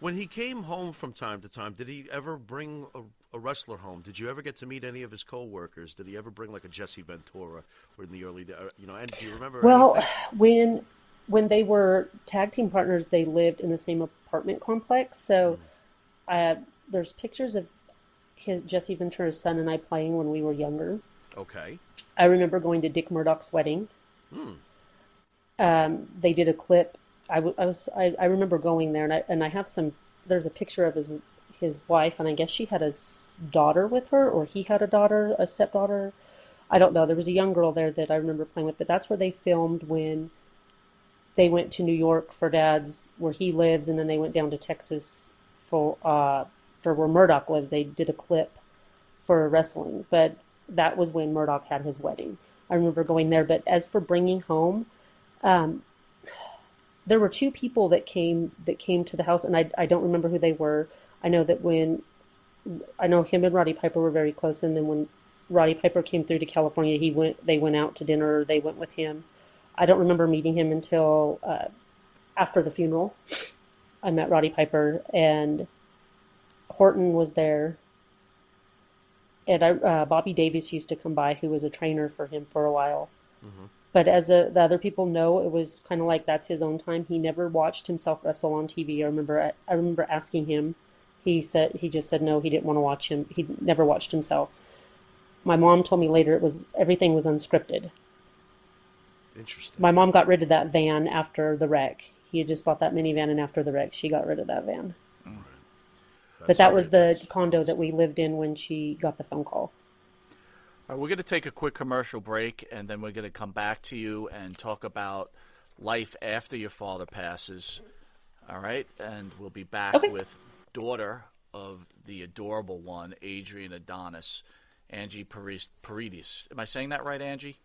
When he came home from time to time, did he ever bring a wrestler home? Did you ever get to meet any of his co-workers? Did he ever bring like a Jesse Ventura or in the early days? And do you remember? Well, when they were tag team partners, they lived in the same apartment complex. So there's pictures of Jesse Ventura's son and I playing when we were younger. Okay. I remember going to Dick Murdoch's wedding. They did a clip. I remember going there, and I have some. There's a picture of his wife, and I guess she had a daughter with her, or he had a daughter, a stepdaughter. I don't know. There was a young girl there that I remember playing with, but that's where they filmed when they went to New York for Dad's, where he lives, and then they went down to Texas for where Murdoch lives. They did a clip for wrestling, but that was when Murdoch had his wedding. I remember going there. But as for bringing home, there were two people that came to the house, and I don't remember who they were. I know that I know him and Roddy Piper were very close, and then when Roddy Piper came through to California, they went out to dinner. They went with him. I don't remember meeting him until after the funeral. I met Roddy Piper, and Horton was there. And Bobby Davis used to come by, who was a trainer for him for a while. Mm-hmm. But the other people know, it was kind of like that's his own time. He never watched himself wrestle on TV. I remember asking him. He just said no, he didn't want to watch him. He never watched himself. My mom told me later everything was unscripted. Interesting. My mom got rid of that van after the wreck. He had just bought that minivan, and after the wreck, she got rid of that van. All right. But that was the condo that we lived in when she got the phone call. All right, we're going to take a quick commercial break, and then we're going to come back to you and talk about life after your father passes. All right? And we'll be back with daughter of the adorable one, Adrian Adonis, Angie Paredes. Am I saying that right, Angie?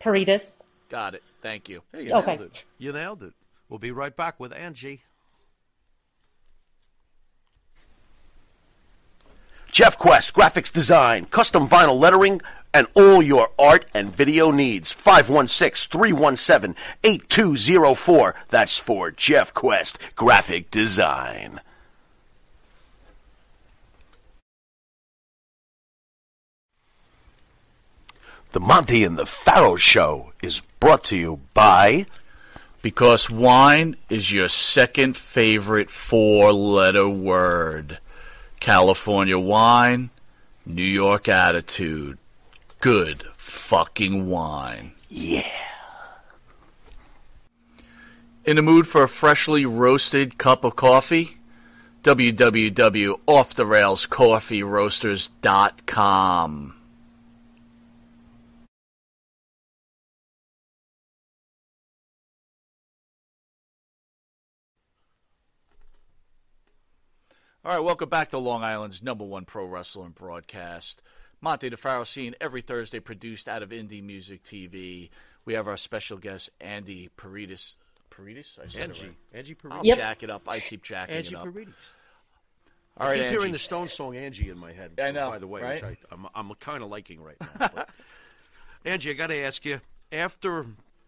Paredes. Got it. Thank you. Hey, you nailed it. You nailed it. We'll be right back with Angie. Jeff Quest, graphics design, custom vinyl lettering, and all your art and video needs. 516-317-8204. That's for Jeff Quest, graphic design. The Monty and the Pharaoh Show is brought to you by... Because wine is your second favorite four-letter word. California wine, New York attitude. Good fucking wine. Yeah. In the mood for a freshly roasted cup of coffee? www.offtherailscoffeeroasters.com. All right, welcome back to Long Island's number one pro wrestling broadcast. Monty the Pharaoh Scene, every Thursday, produced out of Indie Music TV. We have our special guest, Angie Paredes. Paredes? I said Angie. It right. Angie Paredes. I'll jack it up. I keep jacking Angie it up. Paredes. All right, I keep Angie. Hearing the Stone song Angie in my head, I know, by the way, right? Which I'm kind of liking right now. But. Angie, I got to ask you, after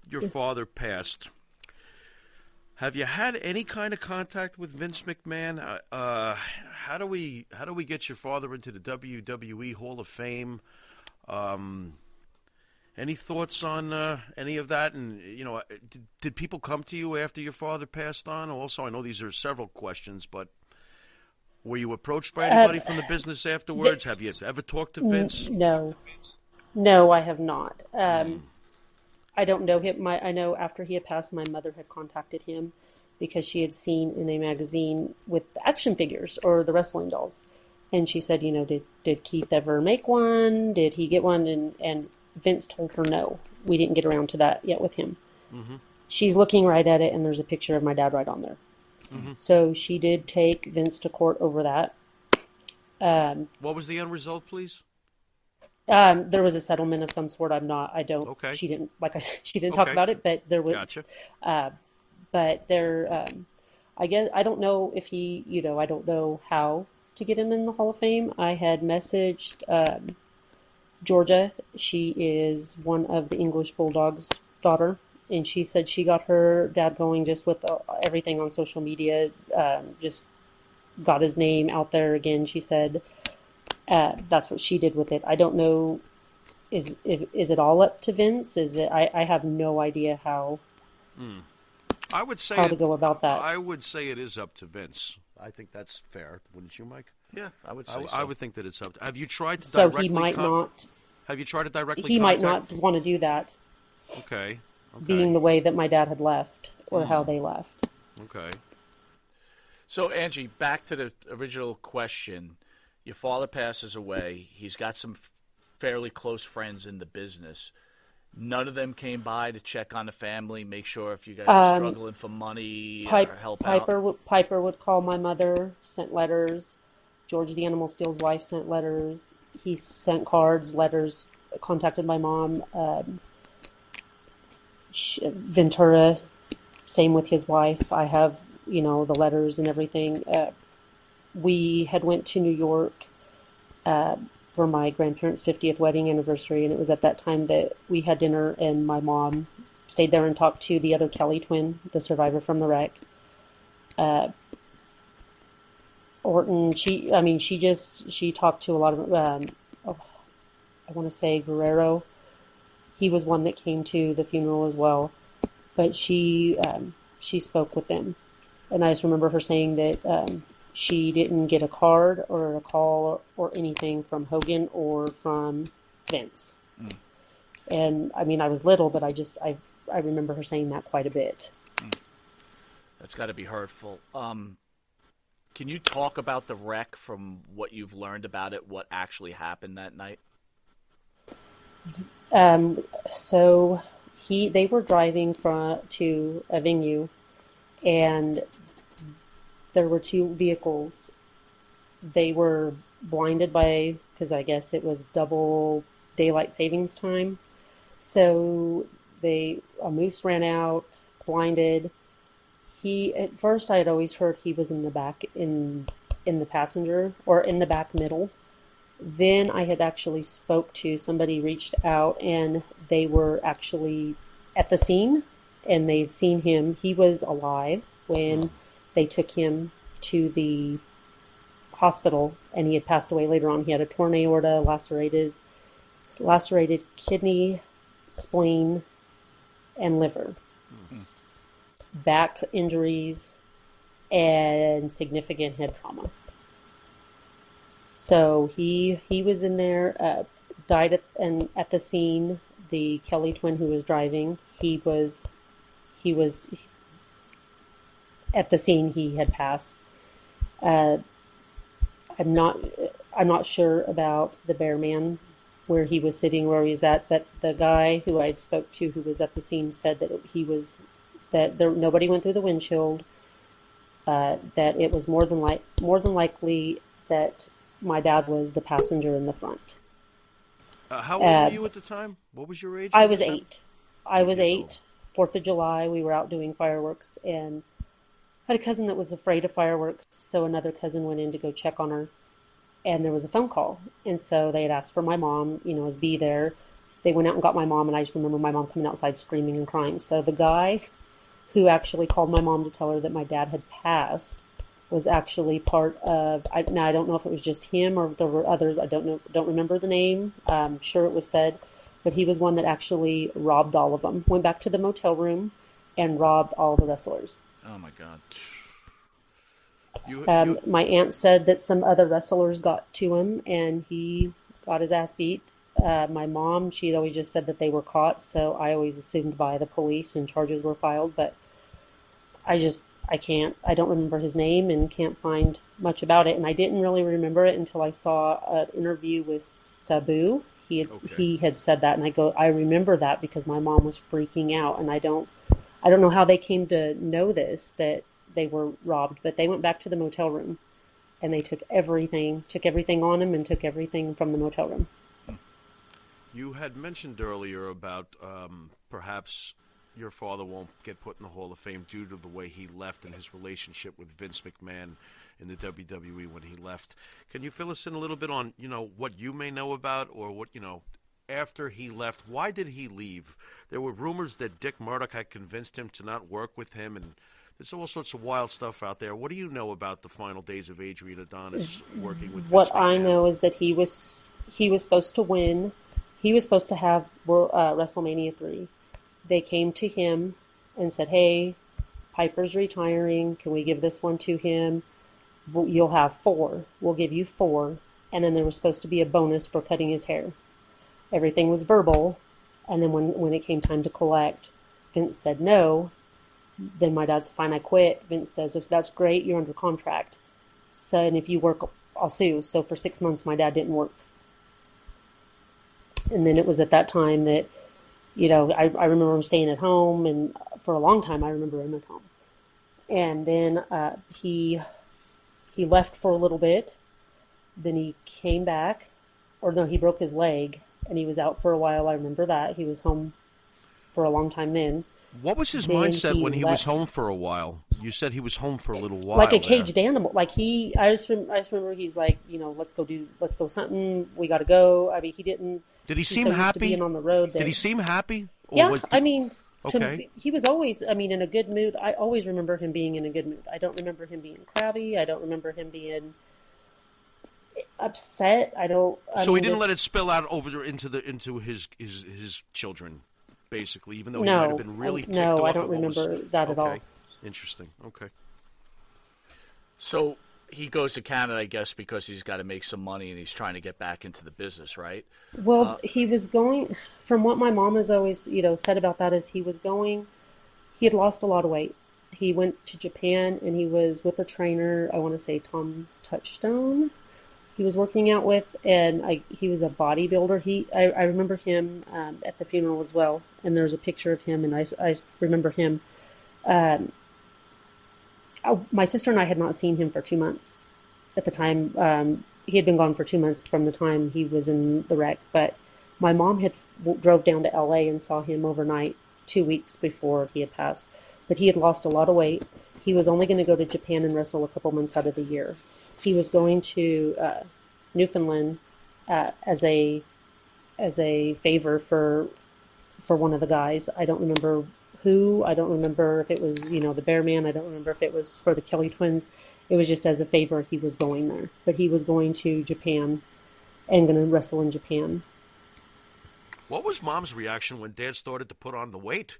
your father passed... Have you had any kind of contact with Vince McMahon? How do we get your father into the WWE Hall of Fame? Any thoughts on any of that? And you know, did people come to you after your father passed on? Also, I know these are several questions, but were you approached by anybody from the business afterwards? Have you ever talked to Vince? No, I have not. I don't know him. I know after he had passed, my mother had contacted him because she had seen in a magazine with action figures or the wrestling dolls. And she said, you know, did Keith ever make one? Did he get one? And Vince told her no. We didn't get around to that yet with him. Mm-hmm. She's looking right at it, and there's a picture of my dad right on there. Mm-hmm. So she did take Vince to court over that. What was the end result, please? There was a settlement of some sort. She didn't, like I said, she didn't talk about it, but there was, gotcha. I guess, I don't know if he, you know, I don't know how to get him in the Hall of Fame. I had messaged, Georgia. She is one of the English Bulldogs' daughter. And she said she got her dad going just with everything on social media. Just got his name out there again. She said, that's what she did with it. I don't know. Is it all up to Vince? Is it? I have no idea how. I would say how to go about that. I would say it is up to Vince. I think that's fair, wouldn't you, Mike? Yeah, I would say I would think that it's something. Have you tried to directly... So he might not... Have you tried to directly might not want to do that. Okay. Being the way that my dad had left, or how they left. Okay. So, Angie, back to the original question. Your father passes away. He's got some fairly close friends in the business. None of them came by to check on the family, make sure if you guys are struggling for money or help Piper out? Piper would call my mother, sent letters. George the Animal Steel's wife sent letters. He sent cards, letters, contacted my mom. Ventura, same with his wife. I have, you know, the letters and everything. We had went to New York for my grandparents' 50th wedding anniversary, and it was at that time that we had dinner, and my mom stayed there and talked to the other Kelly twin, the survivor from the wreck. Orton, she talked to a lot of, I want to say Guerrero. He was one that came to the funeral as well, but she spoke with them. And I just remember her saying that she didn't get a card or a call or anything from Hogan or from Vince. Mm. And I mean, I was little, but I remember her saying that quite a bit. Mm. That's got to be hurtful. Can you talk about the wreck from what you've learned about it, what actually happened that night? So they were driving to a venue, and there were two vehicles. They were blinded by, because I guess it was double daylight savings time. So a moose ran out, blinded. At first I had always heard he was in the back, in the passenger, or in the back middle. Then I had actually spoke to somebody, reached out, and they were actually at the scene, and they'd seen him. He was alive when they took him to the hospital, and he had passed away later on. He had a torn aorta, lacerated kidney, spleen, and liver, back injuries, and significant head trauma. So he was in there, died at the scene. The Kelly twin who was driving, he was at the scene. He had passed. I'm not sure about the Bear Man, where he was sitting, where he was at. But the guy who I had spoke to, who was at the scene, said that nobody went through the windshield. That it was more than likely that my dad was the passenger in the front. How old were you at the time? What was your age? I was 8. I was 8. 4th of July, we were out doing fireworks, and had a cousin that was afraid of fireworks, so another cousin went in to go check on her, and there was a phone call. And so they had asked for my mom, as be there. They went out and got my mom, and I just remember my mom coming outside screaming and crying. So the guy who actually called my mom to tell her that my dad had passed was actually part of... Now, I don't know if it was just him or if there were others. I don't remember the name. I'm sure it was said. But he was one that actually robbed all of them. Went back to the motel room and robbed all the wrestlers. Oh, my God. My aunt said that some other wrestlers got to him, and he got his ass beat. My mom, she had always just said that they were caught, so I always assumed by the police and charges were filed. But I don't remember his name and can't find much about it. And I didn't really remember it until I saw an interview with Sabu. He had said that. And I remember that because my mom was freaking out. And I don't know how they came to know this, that they were robbed, but they went back to the motel room and they took everything on him and took everything from the motel room. You had mentioned earlier about, perhaps your father won't get put in the Hall of Fame due to the way he left and his relationship with Vince McMahon in the WWE when he left. Can you fill us in a little bit on, what you may know about, or what, after he left? Why did he leave? There were rumors that Dick Murdoch had convinced him to not work with him, and there's all sorts of wild stuff out there. What do you know about the final days of Adrian Adonis working with Vince McMahon? What I know is that he was supposed to win. He was supposed to have WrestleMania III. They came to him and said, "Hey, Piper's retiring. Can we give this one to him?" you'll have four. We'll give you four. And then there was supposed to be a bonus for cutting his hair. Everything was verbal. And then when it came time to collect, Vince said no. Then my dad said, fine, I quit. Vince says, if that's great, you're under contract. So, and if you work, I'll sue. So for 6 months, my dad didn't work. And then it was at that time that, you know, I remember him staying at home. And for a long time, I remember him at home. And then he left for a little bit. Then he came back. Or no, he broke his leg. And he was out for a while. I remember that. He was home for a long time then. What was his mindset when he was home for a while? You said he was home for a little while. Like a caged animal. Like I just remember he's like, you know, let's go something. We got to go. I mean, he didn't. Did he seem happy? Being on the road. Did he seem happy? Yeah, I mean, okay. He was always, I mean, in a good mood. I always remember him being in a good mood. I don't remember him being crabby. I don't remember him being upset. So he didn't let it spill out over into his children. Basically, even though he might have been really ticked off. No, I don't remember that at all. Interesting. Okay. So he goes to Canada, I guess, because he's got to make some money and he's trying to get back into the business, right? Well, he was going, from what my mom has always, you know, said about that is he had lost a lot of weight. He went to Japan and he was with a trainer, I want to say Tom Touchstone, he was working out with, and he was a bodybuilder. I remember him at the funeral as well, and there's a picture of him, and I remember him. My sister and I had not seen him for 2 months at the time. He had been gone for 2 months from the time he was in the wreck, but my mom had drove down to LA and saw him overnight 2 weeks before he had passed. But he had lost a lot of weight. He was only going to go to Japan and wrestle a couple months out of the year. He was going to Newfoundland as a favor for one of the guys. I don't remember who. I don't remember if it was, you know, the Bear Man. I don't remember if it was for the Kelly twins. It was just as a favor he was going there. But he was going to Japan and going to wrestle in Japan. What was Mom's reaction when Dad started to put on the weight?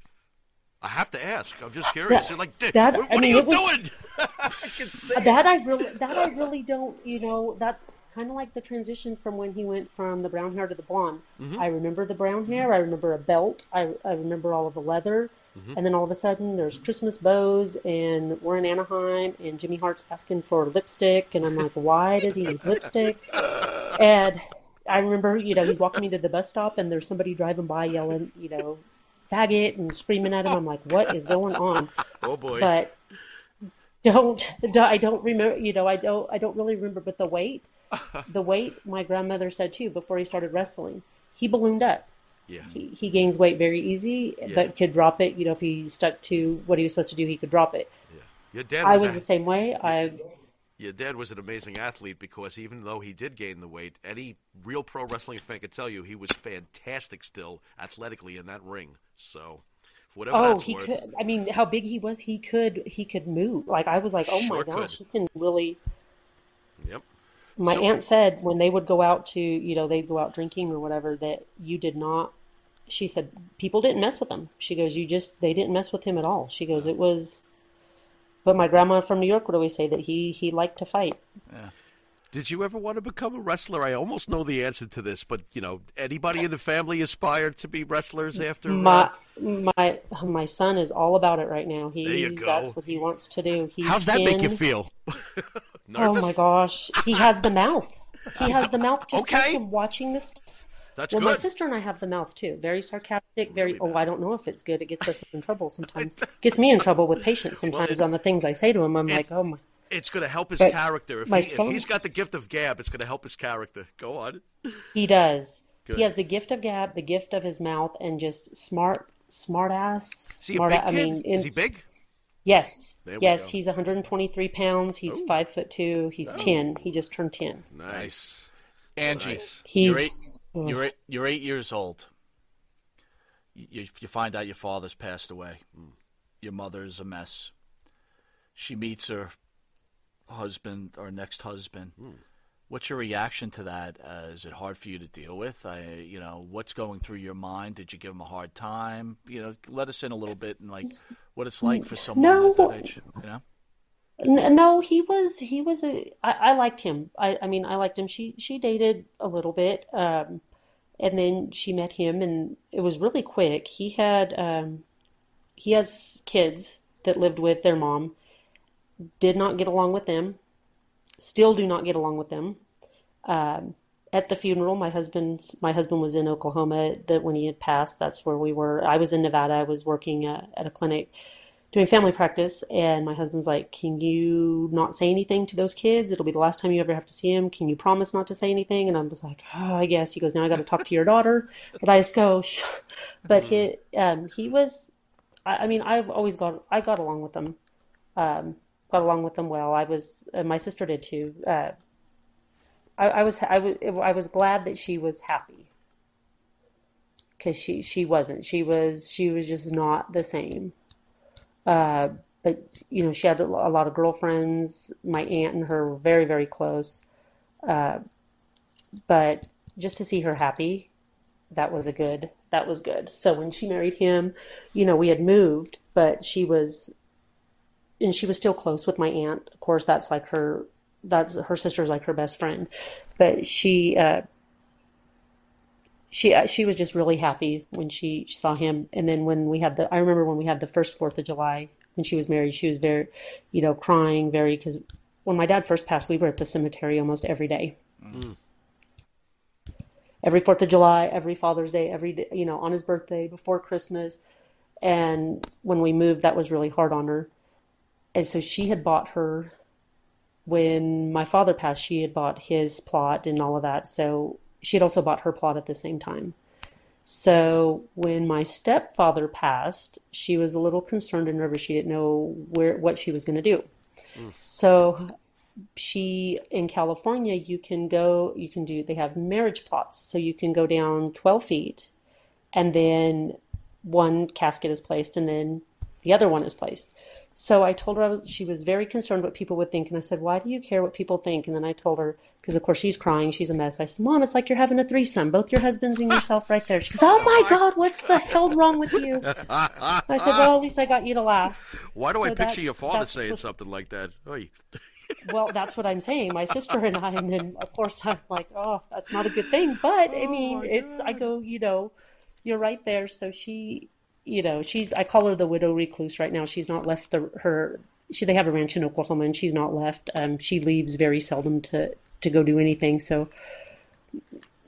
I have to ask. I'm just curious. You're like, Dick, what are you doing? I really don't, you know, that kind of like the transition from when he went from the brown hair to the blonde. Mm-hmm. I remember the brown hair. I remember a belt. I remember all of the leather. Mm-hmm. And then all of a sudden there's Christmas bows and we're in Anaheim and Jimmy Hart's asking for lipstick. And I'm like, why does he need lipstick? And I remember, you know, he's walking me to the bus stop and there's somebody driving by yelling, you know, faggot and screaming at him. I'm like, what is going on? Oh boy! But I don't remember. You know, I don't really remember. But the weight. My grandmother said too before he started wrestling, he ballooned up. Yeah. He gains weight very easy, but could drop it. You know, if he stuck to what he was supposed to do, he could drop it. Yeah. Your dad. I was the same way. Your dad was an amazing athlete because even though he did gain the weight, any real pro wrestling fan could tell you he was fantastic still athletically in that ring. So, for whatever that's worth. Oh, he could. I mean, how big he was, he could move. Like, I was like, oh, my gosh, he can really. Yep. My aunt said when they would go out to, you know, they'd go out drinking or whatever, that you did not. She said people didn't mess with him. She goes, they didn't mess with him at all. She goes, it was. But my grandma from New York would always say that he liked to fight. Yeah. Did you ever want to become a wrestler? I almost know the answer to this, but, you know, anybody in the family aspired to be wrestlers after? My son is all about it right now. That's what he wants to do. How's that make you feel? Nervous? Oh, my gosh. He has the mouth. He has the mouth just like him watching this. That's good. My sister and I have the mouth, too. Very sarcastic, very, I don't know if it's good. It gets us in trouble sometimes. It gets me in trouble with patients sometimes on the things I say to him. I'm like, oh, my. It's going to help his character. If he's got the gift of gab, it's going to help his character. Go on. He does. Good. He has the gift of gab, the gift of his mouth, and just smart ass. Is he big? Yes. Yes, he's 123 pounds. He's 5'2". He's 10. He just turned 10. Nice. Angie, you're 8 years old. You find out your father's passed away. Your mother's a mess. She meets her husband, or next husband. What's your reaction to that? Is it hard for you to deal with? You know, what's going through your mind? Did you give him a hard time? You know, let us in a little bit and like what it's like for someone at that age. You know. No, I liked him. I mean, I liked him. She dated a little bit, and then she met him, and it was really quick. He has kids that lived with their mom, did not get along with them, still do not get along with them. At the funeral, my husband was in Oklahoma that when he had passed, that's where we were. I was in Nevada. I was working at a clinic doing family practice, and my husband's like, can you not say anything to those kids? It'll be the last time you ever have to see him. Can you promise not to say anything? And I was like, oh, I guess. He goes, now I got to talk to your daughter. But I just go, shh. But he was, I mean, I got along with them. Got along with them well. My sister did too. I was glad that she was happy, because she wasn't. She was just not the same. But you know, she had a lot of girlfriends. My aunt and her were very, very close. But just to see her happy, that was good. So when she married him, you know, we had moved, but she was still close with my aunt. Of course, that's her sister's like her best friend, but she was just really happy when she saw him. And then I remember when we had the first 4th of July, when she was married, she was very, you know, crying very, because when my dad first passed, we were at the cemetery almost every day, mm-hmm. every 4th of July, every Father's Day, every day, you know, on his birthday, before Christmas. And when we moved, that was really hard on her. And so she had bought her, when my father passed, she had bought his plot and all of that. So she had also bought her plot at the same time. So when my stepfather passed, she was a little concerned and nervous. She didn't know what she was going to do. Mm. So in California, they have marriage plots. So you can go down 12 feet and then one casket is placed and then the other one is placed. So I told her she was very concerned what people would think. And I said, why do you care what people think? And then I told her, because of course she's crying, she's a mess. I said, Mom, it's like you're having a threesome, both your husbands and yourself right there. She goes, oh my God, what's the hell's wrong with you? I said, well, at least I got you to laugh. Why do I picture your father saying something like that? Well, that's what I'm saying. My sister and I, and then of course I'm like, oh, that's not a good thing. But I mean, you know, you're right there. So she... You know, I call her the widow recluse right now. She's not left they have a ranch in Oklahoma and she's not left. She leaves very seldom to go do anything. So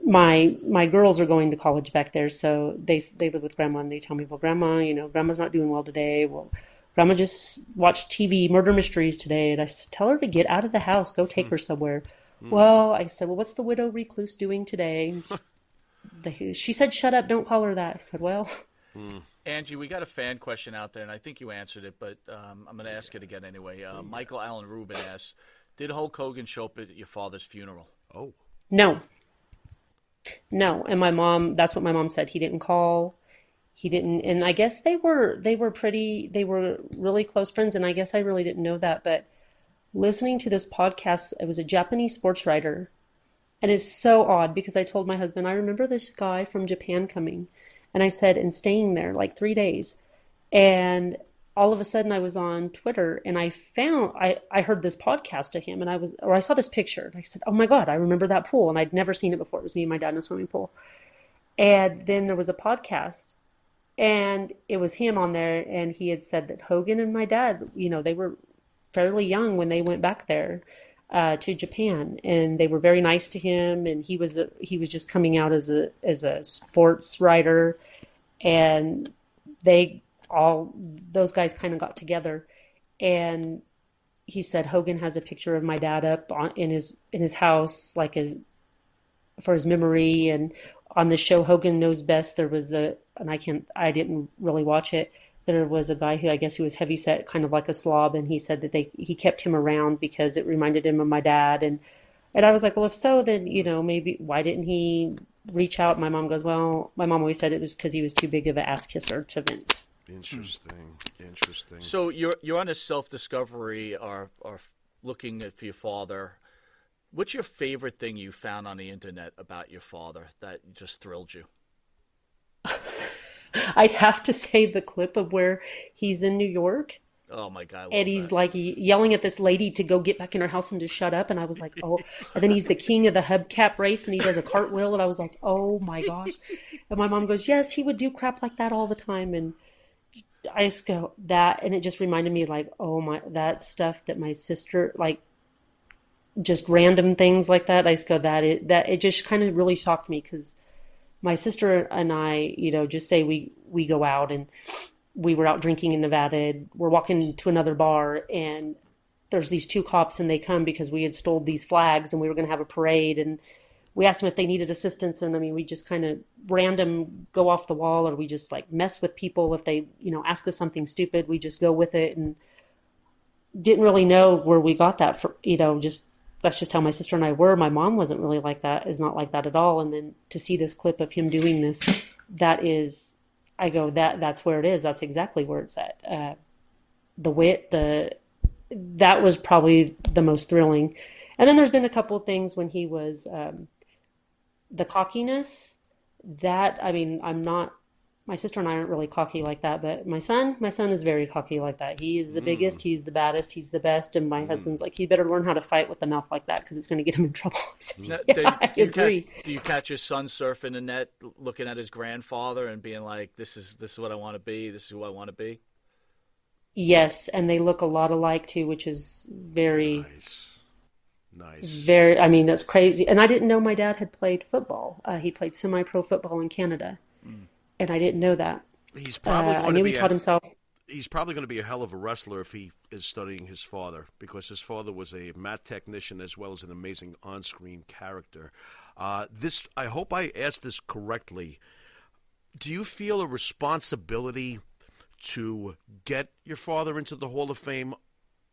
my girls are going to college back there. So they live with grandma and they tell me, well, grandma, you know, grandma's not doing well today. Well, grandma just watched TV, murder mysteries today. And I said, tell her to get out of the house, go take her somewhere. Mm. Well, I said, well, what's the widow recluse doing today? She said, shut up. Don't call her that. I said, well, Angie, we got a fan question out there, and I think you answered it, but I'm going to ask it again anyway. Michael Allen Rubin asks, did Hulk Hogan show up at your father's funeral? Oh. No. And my mom, that's what my mom said. He didn't call. He didn't. And I guess they were really close friends, and I guess I really didn't know that. But listening to this podcast, it was a Japanese sports writer, and it's so odd because I told my husband, I remember this guy from Japan coming. And I said, and staying there like 3 days. And all of a sudden I was on Twitter and I heard this podcast of him and I saw this picture. And I said, oh my God, I remember that pool. And I'd never seen it before. It was me and my dad in a swimming pool. And then there was a podcast and it was him on there. And he had said that Hogan and my dad, you know, they were fairly young when they went back there to Japan, and they were very nice to him. And he was just coming out as a sports writer, and those guys kind of got together. And he said, Hogan has a picture of my dad up in his house, like for his memory. And on the show Hogan Knows Best, there was I didn't really watch it. There was a guy who, I guess, who was heavyset, kind of like a slob, and he said that he kept him around because it reminded him of my dad. And I was like, well, if so, then, you know, maybe why didn't he reach out? My mom goes, well, my mom always said it was because he was too big of an ass kisser to Vince. Interesting. So you're on a self-discovery or looking for your father. What's your favorite thing you found on the internet about your father that just thrilled you? I'd have to say the clip of where he's in New York Oh my God. Eddie's like yelling at this lady to go get back in her house and to shut up. And I was like, oh, and then he's the king of the hubcap race and he does a cartwheel. And I was like, oh my gosh. And my mom goes, yes, he would do crap like that all the time. And I just go that. And it just reminded me like, oh my, that stuff that my sister, like just random things like that. I just go that it just kind of really shocked me because my sister and I, you know, just say we go out and we were out drinking in Nevada. We're walking to another bar and there's these two cops and they come because we had stole these flags and we were going to have a parade. And we asked them if they needed assistance. And I mean, we just kind of random go off the wall or we just like mess with people. If they, you know, ask us something stupid, we just go with it and didn't really know where we got that from, you know, just, that's just how my sister and I were. My mom wasn't really like that, is not like that at all. And then to see this clip of him doing this, that is, I go, that's where it is. That's exactly where it's at. That was probably the most thrilling. And then there's been a couple of things when he was, the cockiness that, I mean, my sister and I aren't really cocky like that, but my son is very cocky like that. He is the biggest, he's the baddest, he's the best. And my husband's like, he better learn how to fight with the mouth like that because it's going to get him in trouble. Now, do you catch your son surfing the net, looking at his grandfather and being like, this is what I want to be. This is who I want to be. Yes. And they look a lot alike too, which is very nice. Very, I mean, that's crazy. And I didn't know my dad had played football. He played semi-pro football in Canada. And I didn't know that. He's probably going I knew to be he taught himself. He's probably going to be a hell of a wrestler if he is studying his father, because his father was a mat technician as well as an amazing on-screen character. This, I hope I asked this correctly. Do you feel a responsibility to get your father into the Hall of Fame?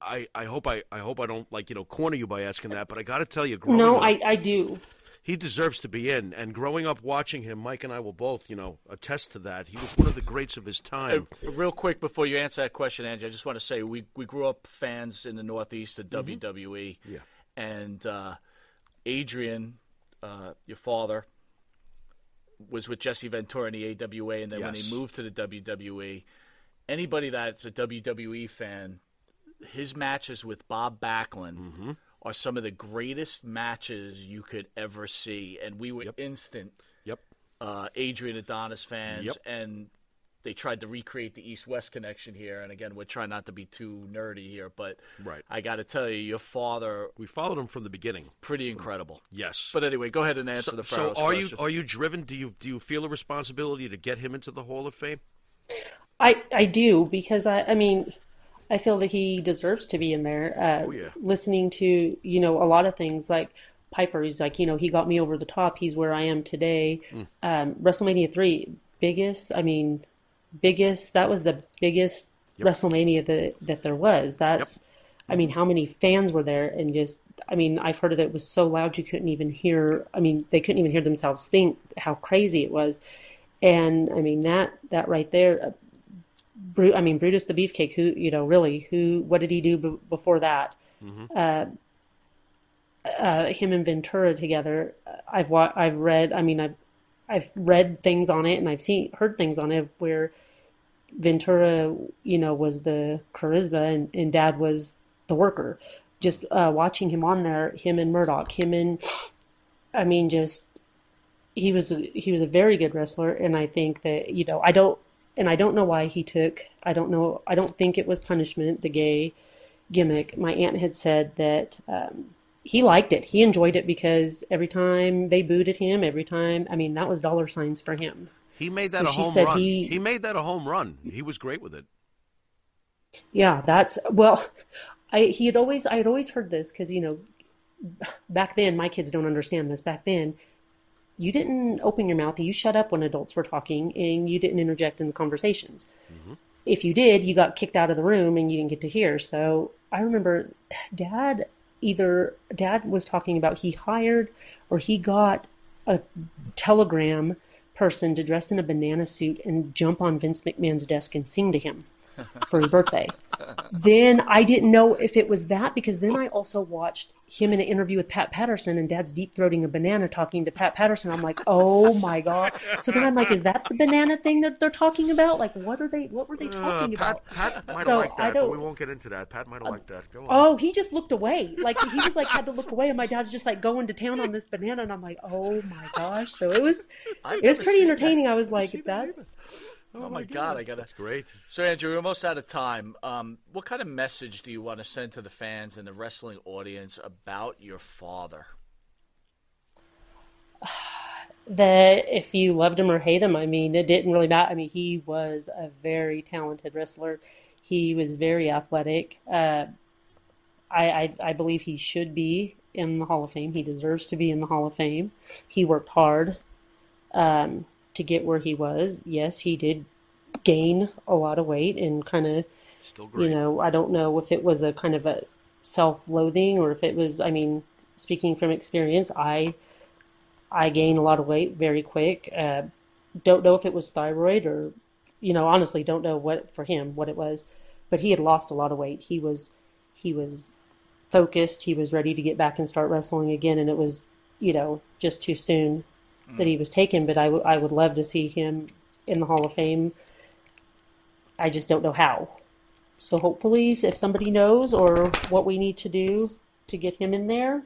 I hope I don't corner you by asking that, but I got to tell you, I do. He deserves to be in, and growing up watching him, Mike and I will both, attest to that. He was one of the greats of his time. Real quick, before you answer that question, Angie, I just want to say we grew up fans in the Northeast of WWE, yeah. And Adrian, your father, was with Jesse Ventura in the AWA, and then yes. When he moved to the WWE, anybody that's a WWE fan, his matches with Bob Backlund are some of the greatest matches you could ever see. And we were instant Adrian Adonis fans, and they tried to recreate the East-West connection here. And, again, we're trying not to be too nerdy here, but I got to tell you, your father – we followed him from the beginning. Pretty incredible. Yes. But anyway, go ahead and answer the first question. So are you driven? Do you feel a responsibility to get him into the Hall of Fame? I do, because, I mean – I feel that he deserves to be in there. Listening to, a lot of things like Piper, he's like, he got me over the top. He's where I am today. WrestleMania III, biggest. That was the biggest WrestleMania that there was. That's, I mean, how many fans were there? And just, I mean, I've heard that it was so loud you couldn't even hear. I mean, they couldn't even hear themselves think how crazy it was. And I mean, that right there, Brutus the Beefcake, who, what did he do before that? Him and Ventura together. I've read things on it and I've heard things on it where Ventura, was the charisma and Dad was the worker. Just watching him on there, him and Murdoch, he was a very good wrestler. And I think that, I don't know why he took, I don't think it was punishment, the gay gimmick. My aunt had said that he liked it. He enjoyed it because every time they booed at him, that was dollar signs for him. He made that a home run. He made that a home run. He was great with it. Yeah, I had always heard this because, back then, my kids don't understand this, back then, you didn't open your mouth. You shut up when adults were talking and you didn't interject in the conversations. If you did, you got kicked out of the room and you didn't get to hear. So I remember dad was talking about he hired or he got a telegram person to dress in a banana suit and jump on Vince McMahon's desk and sing to him. for his birthday. Then I didn't know if it was that, because then I also watched him in an interview with Pat Patterson, and Dad's deep-throating a banana talking to Pat Patterson. I'm like, oh my God. So then I'm like, is that the banana thing that they're talking about? Like, what were they talking about? Pat might have liked that, but we won't get into that. Pat might have liked that. Go on. Oh, he just looked away. Like, he just like had to look away, and my dad's just like going to town on this banana, and I'm like, oh my gosh. So it was pretty entertaining. I was like, that's... Oh, my God, I got it. That's great. So, Andrew, we're almost out of time. What kind of message do you want to send to the fans and the wrestling audience about your father? That if you loved him or hate him, I mean, it didn't really matter. I mean, he was a very talented wrestler. He was very athletic. I believe he should be in the Hall of Fame. He deserves to be in the Hall of Fame. He worked hard. To get where he was. Yes, he did gain a lot of weight and kind of, you know, I don't know if it was a kind of a self-loathing or if it was, I mean, speaking from experience, I gained a lot of weight very quick. Don't know if it was thyroid or, you know, honestly don't know what for him, what it was, but he had lost a lot of weight. He was focused. He was ready to get back and start wrestling again. And it was, you know, just too soon that he was taken, but I would love to see him in the Hall of Fame. I just don't know how. So hopefully, if somebody knows or what we need to do to get him in there,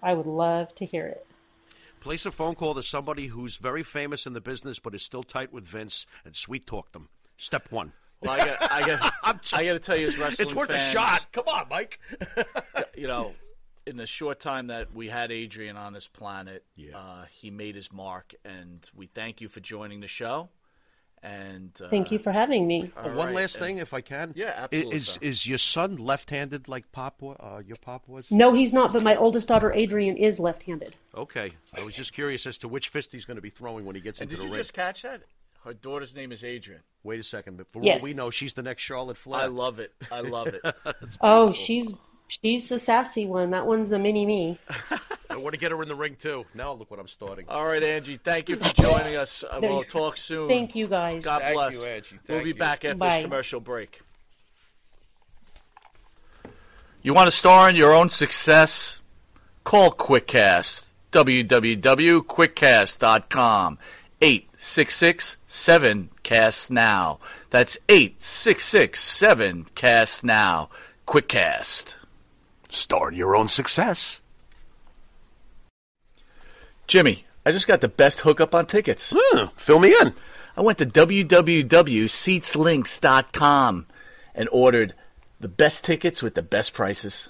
I would love to hear it. Place a phone call to somebody who's very famous in the business but is still tight with Vince and sweet-talk them. Step one. Well, I got to tell you, as wrestling fans... It's worth a shot. Come on, Mike. You know... In the short time that we had Adrian on this planet, he made his mark, and we thank you for joining the show. And thank you for having me. One last thing, if I can. Yeah, absolutely. Is your son left-handed like your pop was? No, he's not, but my oldest daughter, Adrian, is left-handed. Okay. I was just curious as to which fist he's going to be throwing when he gets into the ring. Did you just catch that? Her daughter's name is Adrian. Wait a second. But for what we know, she's the next Charlotte Flair. I love it. I love it. Oh, she's a sassy one. That one's a mini-me. I want to get her in the ring, too. Now look what I'm starting. All right, Angie. Thank you for joining us. We'll talk soon. Thank you, guys. God bless. Thank you, Angie. We'll be back after this commercial break. You want to star in your own success? Call QuickCast. www.quickcast.com. 866-7-CAST-NOW. That's 866-7-CAST-NOW. QuickCast. Start your own success. Jimmy, I just got the best hookup on tickets. Fill me in. I went to www.seatslinks.com and ordered the best tickets with the best prices.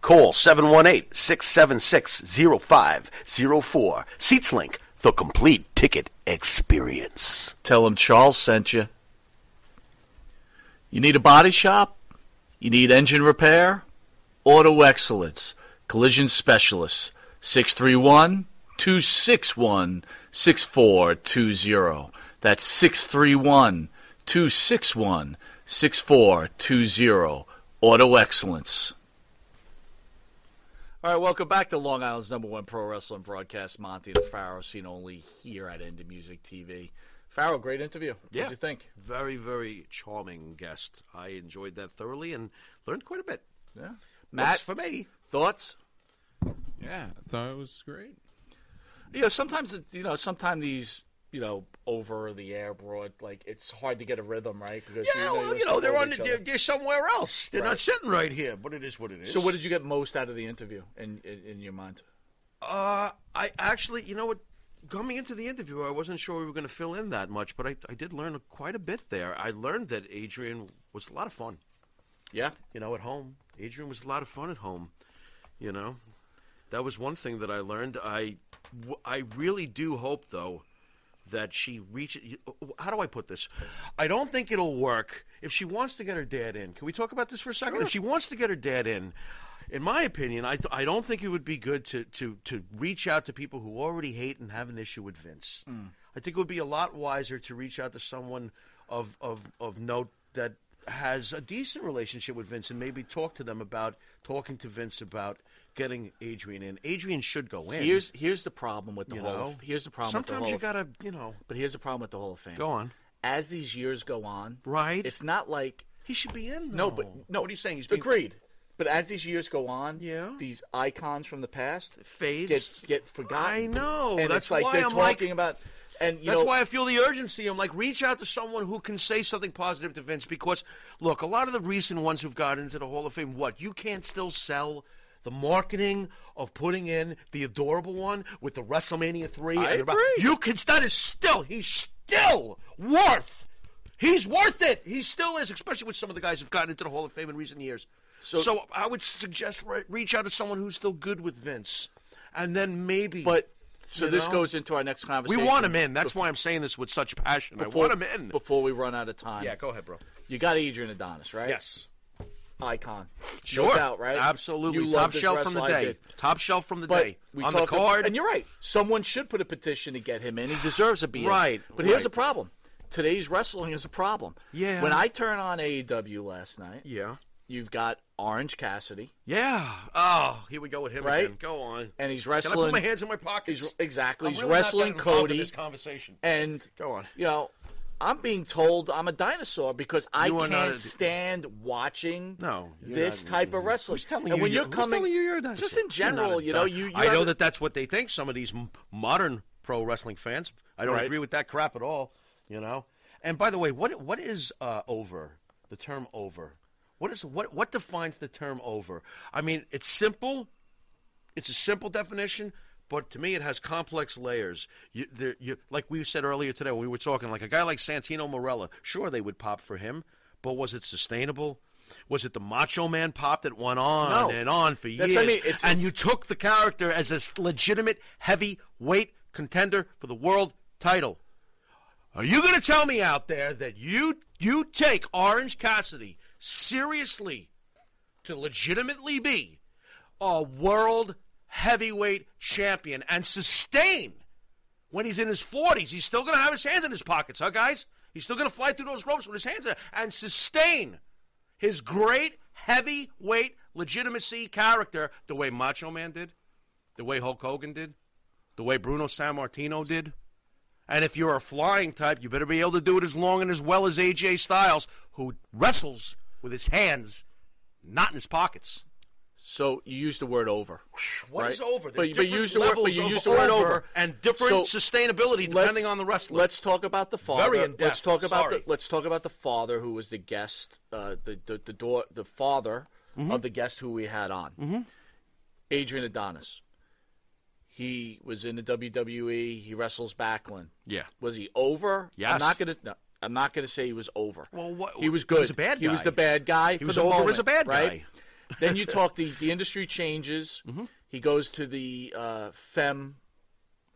Call 718-676-0504. SeatsLink, the complete ticket experience. Tell them Charles sent you. You need a body shop? You need engine repair? Auto Excellence, Collision Specialists, 631-261-6420. That's 631-261-6420. Auto Excellence. All right, welcome back to Long Island's number one pro wrestling broadcast, Monty and the Pharaoh, seen only here at Indie Music TV. Farrell, great interview. Yeah. What did you think? Very, very charming guest. I enjoyed that thoroughly and learned quite a bit. Yeah. Matt, for me, thoughts? Yeah, I thought it was great. You know, sometimes these, you know, over the air broad, like it's hard to get a rhythm, right? Because they're somewhere else. They're not sitting right here, but it is what it is. So, what did you get most out of the interview in your mind? I actually, you know what? Coming into the interview, I wasn't sure we were going to fill in that much, but I did learn quite a bit there. I learned that Adrian was a lot of fun. Yeah. You know, at home. Adrian was a lot of fun at home, you know. That was one thing that I learned. I really do hope, though, that she reaches... How do I put this? I don't think it'll work if she wants to get her dad in. Can we talk about this for a second? Sure. If she wants to get her dad in my opinion, I don't think it would be good to reach out to people who already hate and have an issue with Vince. I think it would be a lot wiser to reach out to someone of note that has a decent relationship with Vince and maybe talk to them about talking to Vince about getting Adrian in. Adrian should go in. Here's the problem with the Hall of Fame. Here's the problem sometimes with the Hall of Fame. Sometimes you gotta, you know. But here's the problem with the Hall of Fame. Go on. As these years go on, right? It's not like He should be in, though. No, but no. What he's saying, he's being agreed. But as these years go on, these icons from the past fades, get forgotten. I know. And that's it's like why they're I'm talking like, about. And you that's know, why I feel the urgency. I'm like, reach out to someone who can say something positive to Vince. Because look, a lot of the recent ones who've gotten into the Hall of Fame, what you can't still sell. The marketing of putting in the adorable one with the WrestleMania 3. I agree. You can. That is still. He's worth it. He still is, especially with some of the guys who've gotten into the Hall of Fame in recent years. So I would suggest reach out to someone who's still good with Vince, and then maybe. But so this goes into our next conversation. We want him in. That's why I'm saying this with such passion. I want him in before we run out of time. Yeah, go ahead, bro. You got Adrian Adonis, right? Yes. Icon, sure, no doubt, right? Absolutely, you top shelf from the day. Top shelf from the day on the card, and you're right. Someone should put a petition to get him in. He deserves a beat. Right, but here's the problem: today's wrestling is a problem. Yeah. When I turn on AEW last night, you've got Orange Cassidy. Yeah. Oh, here we go with him again. Go on. And he's wrestling. Can I put my hands in my pockets? Exactly. He's really wrestling Cody. In this conversation. And go on. You know. I'm being told I'm a dinosaur because I can't stand watching this type of wrestling. Who's telling you you're a dinosaur? Just in general, you know. I know that that's what they think, some of these modern pro wrestling fans. I don't agree with that crap at all, you know. And by the way, what is over, the term over? What defines the term over? I mean, it's simple. It's a simple definition. But to me, it has complex layers. Like we said earlier today when we were talking, like a guy like Santino Marella, sure, they would pop for him, but was it sustainable? Was it the Macho Man pop that went on and on for years? I mean, and you took the character as a legitimate heavyweight contender for the world title. Are you going to tell me out there that you take Orange Cassidy seriously to legitimately be a world heavyweight champion and sustain when he's in his 40s? He's still going to have his hands in his pockets, huh, guys? He's still going to fly through those ropes with his hands in and sustain his great heavyweight legitimacy character the way Macho Man did, the way Hulk Hogan did, the way Bruno Sammartino did. And if you're a flying type, you better be able to do it as long and as well as AJ Styles, who wrestles with his hands, not in his pockets. So you use the word over. What is over? There's but you use the word over and different sustainability depending on the wrestler. Let's talk about the father. Very in depth. Let's talk about the father who was the guest, the father of the guest who we had on, Adrian Adonis. He was in the WWE. He wrestles Backlund. Yeah. Was he over? Yes. I'm not gonna say he was over. Well, he was good. He was a bad guy. He was the bad guy. He was over as a bad guy. Right? Then you talk the industry changes. He goes to the femme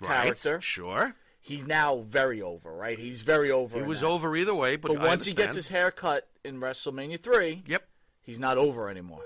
character. Sure. He's now very over, right? He's very over. He was over either way, but I once understand. He gets his hair cut in WrestleMania 3, he's not over anymore.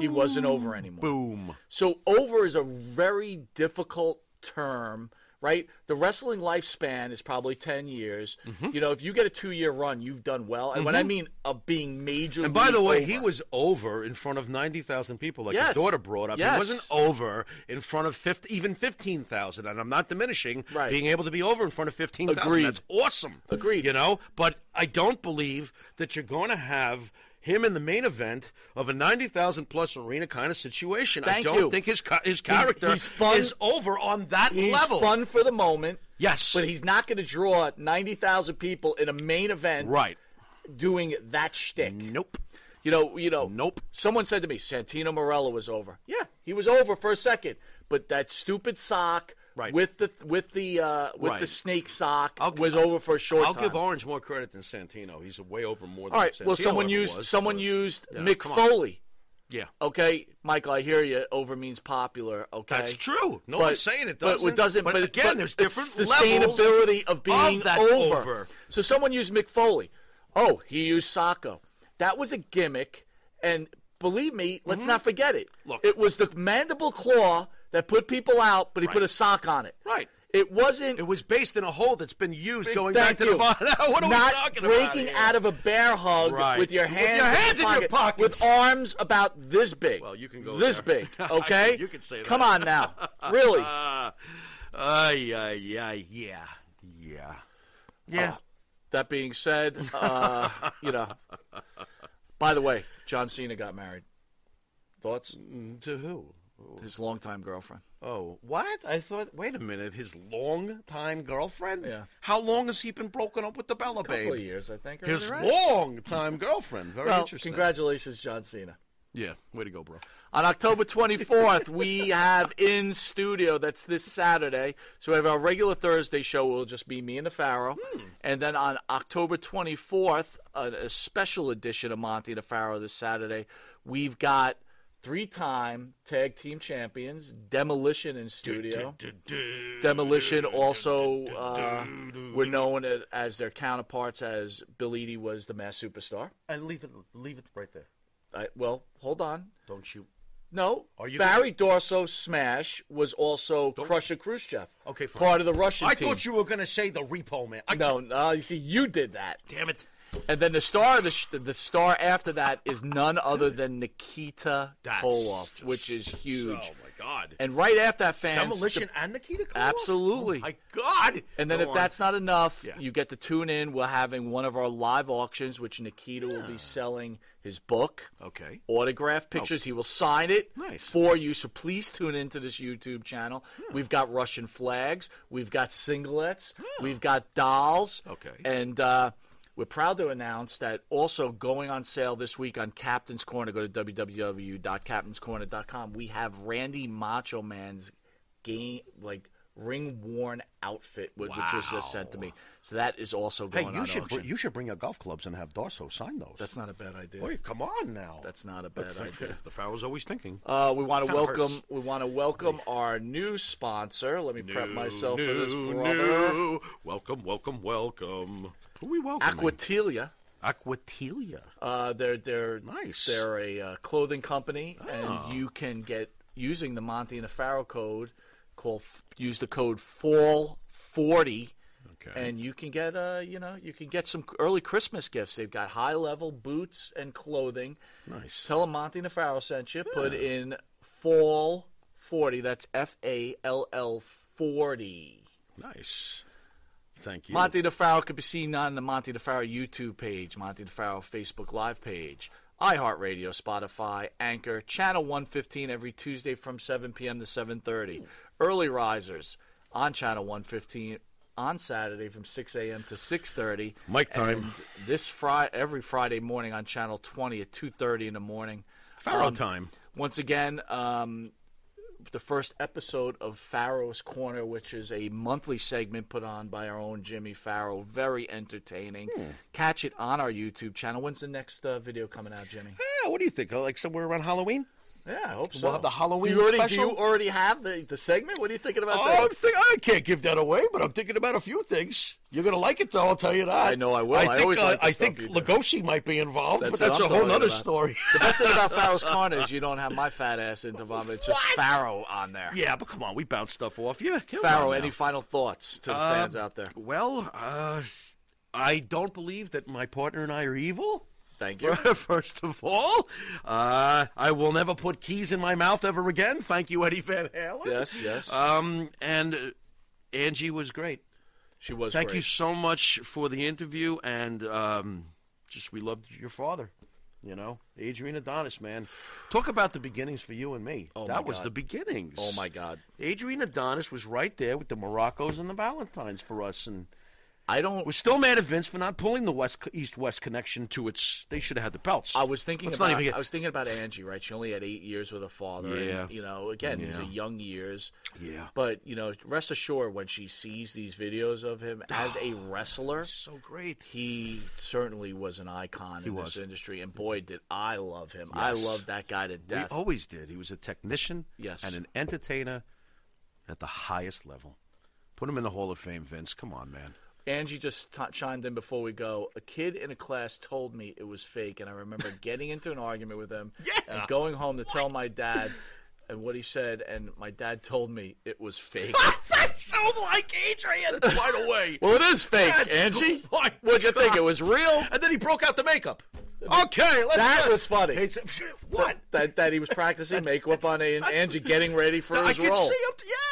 He wasn't over anymore. Boom. So over is a very difficult term, right? The wrestling lifespan is probably 10 years. You know, if you get a 2-year run, you've done well. And when I mean of being major, and by the way, he was over in front of 90,000 people, like his daughter brought up. He wasn't over in front of even 15,000. And I'm not diminishing being able to be over in front of 15,000. That's awesome. Agreed. You know, but I don't believe that you're going to have him in the main event of a 90,000-plus arena kind of situation. I don't think his character is over on that level. He's fun for the moment. Yes. But he's not going to draw 90,000 people in a main event doing that shtick. Nope. You know. Nope. Someone said to me, Santino Marella was over. Yeah, he was over for a second. But that stupid sock with the snake sock was over for a short time. I'll give Orange more credit than Santino. He's way over more than Santino. All right, well, someone used Mick Foley. Yeah. Okay, Michael, I hear you. Over means popular, okay? That's true. No one's saying it doesn't. But again, there's different levels sustainability of being of that over. So someone used Mick Foley. Oh, he used Socko. That was a gimmick, and believe me, let's not forget it. Look, it was the mandible claw that put people out, but he put a sock on it. Right. It wasn't. It was based in a hole that's been used going back to the bottom. What are we talking about? Not breaking out of a bear hug with your hands in your pockets. With arms about this big. Well, you can go this big, okay? You can say that. Come on now. Really? Yeah. That being said, you know. By the way, John Cena got married. Thoughts? To who? His longtime girlfriend. Oh, what? I thought, wait a minute, his longtime girlfriend? Yeah. How long has he been broken up with the Bella Babe? A couple of years, I think. His longtime girlfriend. Very interesting. Congratulations, John Cena. Yeah, way to go, bro. On October 24th, we have in studio, that's this Saturday. So we have our regular Thursday show. It will just be me and the Pharaoh. And then on October 24th, a special edition of Monty and the Pharaoh this Saturday. We've got three-time tag team champions, Demolition in studio. Demolition also were known as their counterparts as Bill Eadie was the Masked Superstar. And leave it right there. Well, hold on. Don't you? No. Are you Barry Dorso Smash was also Crusher Khrushchev. Okay, fine. Part of the Russian team. I thought you were going to say the Repo Man. No. You see, you did that. Damn it. And then the star of the star after that is none other than Nikita Koloff, which is huge. Oh, my God. And right after that, fans. Demolition and Nikita Koloff? Absolutely. Oh, my God. And then if that's not enough, you get to tune in. We're having one of our live auctions, which Nikita will be selling his book, autograph pictures. He will sign it for you, so please tune into this YouTube channel. We've got Russian flags. We've got singlets. We've got dolls. Okay. And we're proud to announce that also going on sale this week on Captain's Corner, go to www.captainscorner.com. We have Randy Macho Man's game, ring-worn outfit, which was just sent to me. So that is also going on auction. You should bring your golf clubs and have Dorso sign those. That's not a bad idea. Wait, come on now. That's not a bad idea. The Pharaoh's always thinking. We want to welcome our new sponsor. Let me prep myself for this, brother. Welcome. Who are we welcoming? Aquatilia. They're nice. They're a clothing company, and you can get, using the Monty and the Pharaoh code, use the code FALL40, and you can get some early Christmas gifts. They've got high level boots and clothing. Nice. Tell them Monty and the Pharaoh sent you. Yeah. Put in FALL40. That's FALL40. Nice. Thank you. Monty and the Pharaoh can be seen on the Monty and the Pharaoh YouTube page, Monty and the Pharaoh Facebook Live page, iHeartRadio, Spotify, Anchor, Channel 115 every Tuesday from 7 p.m. to 7:30. Early risers on Channel 115 on Saturday from 6 a.m. to 6:30. Mic time. And this every Friday morning on Channel 20 at 2:30 in the morning. Pharaoh time. Once again, the first episode of Pharaoh's Corner, which is a monthly segment put on by our own Jimmy Pharaoh. Very entertaining. Catch it on our YouTube channel. When's the next video coming out, Jimmy? What do you think? Like somewhere around Halloween? Yeah, I hope so. We'll have the Halloween special. Do you already have the segment? What are you thinking about that? I can't give that away, but I'm thinking about a few things. You're going to like it, though. I'll tell you that. I know I will. I think Lugosi might be involved, but that's a whole other story. The best thing about Pharaoh's Corner is you don't have my fat ass into vomit. It's just Pharaoh on there. Yeah, but come on. We bounce stuff off. Yeah, Pharaoh, any final thoughts to the fans out there? Well, I don't believe that my partner and I are evil. Thank you. First of all, I will never put keys in my mouth ever again. Thank you, Eddie Van Halen. Yes. And Angie was great. She was great. Thank you so much for the interview, and we loved your father. You know, Adrian Adonis, man. Talk about the beginnings for you and me. Oh, that was the beginnings. Oh, my God. Adrian Adonis was right there with the Moroccos and the Valentines for us, and we're still mad at Vince for not pulling the East-West connection to its. They should have had the belts. I was thinking about Angie, right? She only had 8 years with her father. Yeah. And, these are young years. Yeah. But rest assured, when she sees these videos of him as a wrestler, so great. He certainly was an icon in this industry, and boy, did I love him! Yes. I loved that guy to death. We always did. He was a technician, and an entertainer at the highest level. Put him in the Hall of Fame, Vince. Come on, man. Angie just chimed in before we go. A kid in a class told me it was fake, and I remember getting into an argument with him and going home to tell my dad and what he said, and my dad told me it was fake. That's so like Adrian right away. Well, it is fake, Angie. What'd you think? It was real? And then he broke out the makeup. Okay, that was funny. Hey, that he was practicing makeup on Angie, getting ready for his role. I can see him.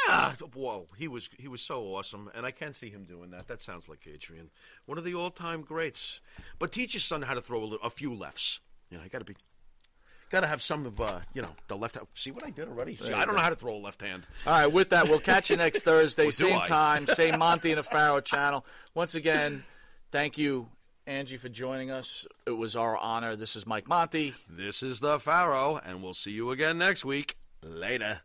Yeah. Whoa, he was so awesome, and I can see him doing that. That sounds like Adrian, one of the all-time greats. But teach your son how to throw a few lefts. You know, you got to have some of, the left hand. See what I did already? See, I don't know how to throw a left hand. All right, with that, we'll catch you next Thursday, same time, same Monty and the Pharaoh channel. Once again, thank you, Angie, for joining us. It was our honor. This is Mike Monty. This is the Pharaoh, and we'll see you again next week. Later.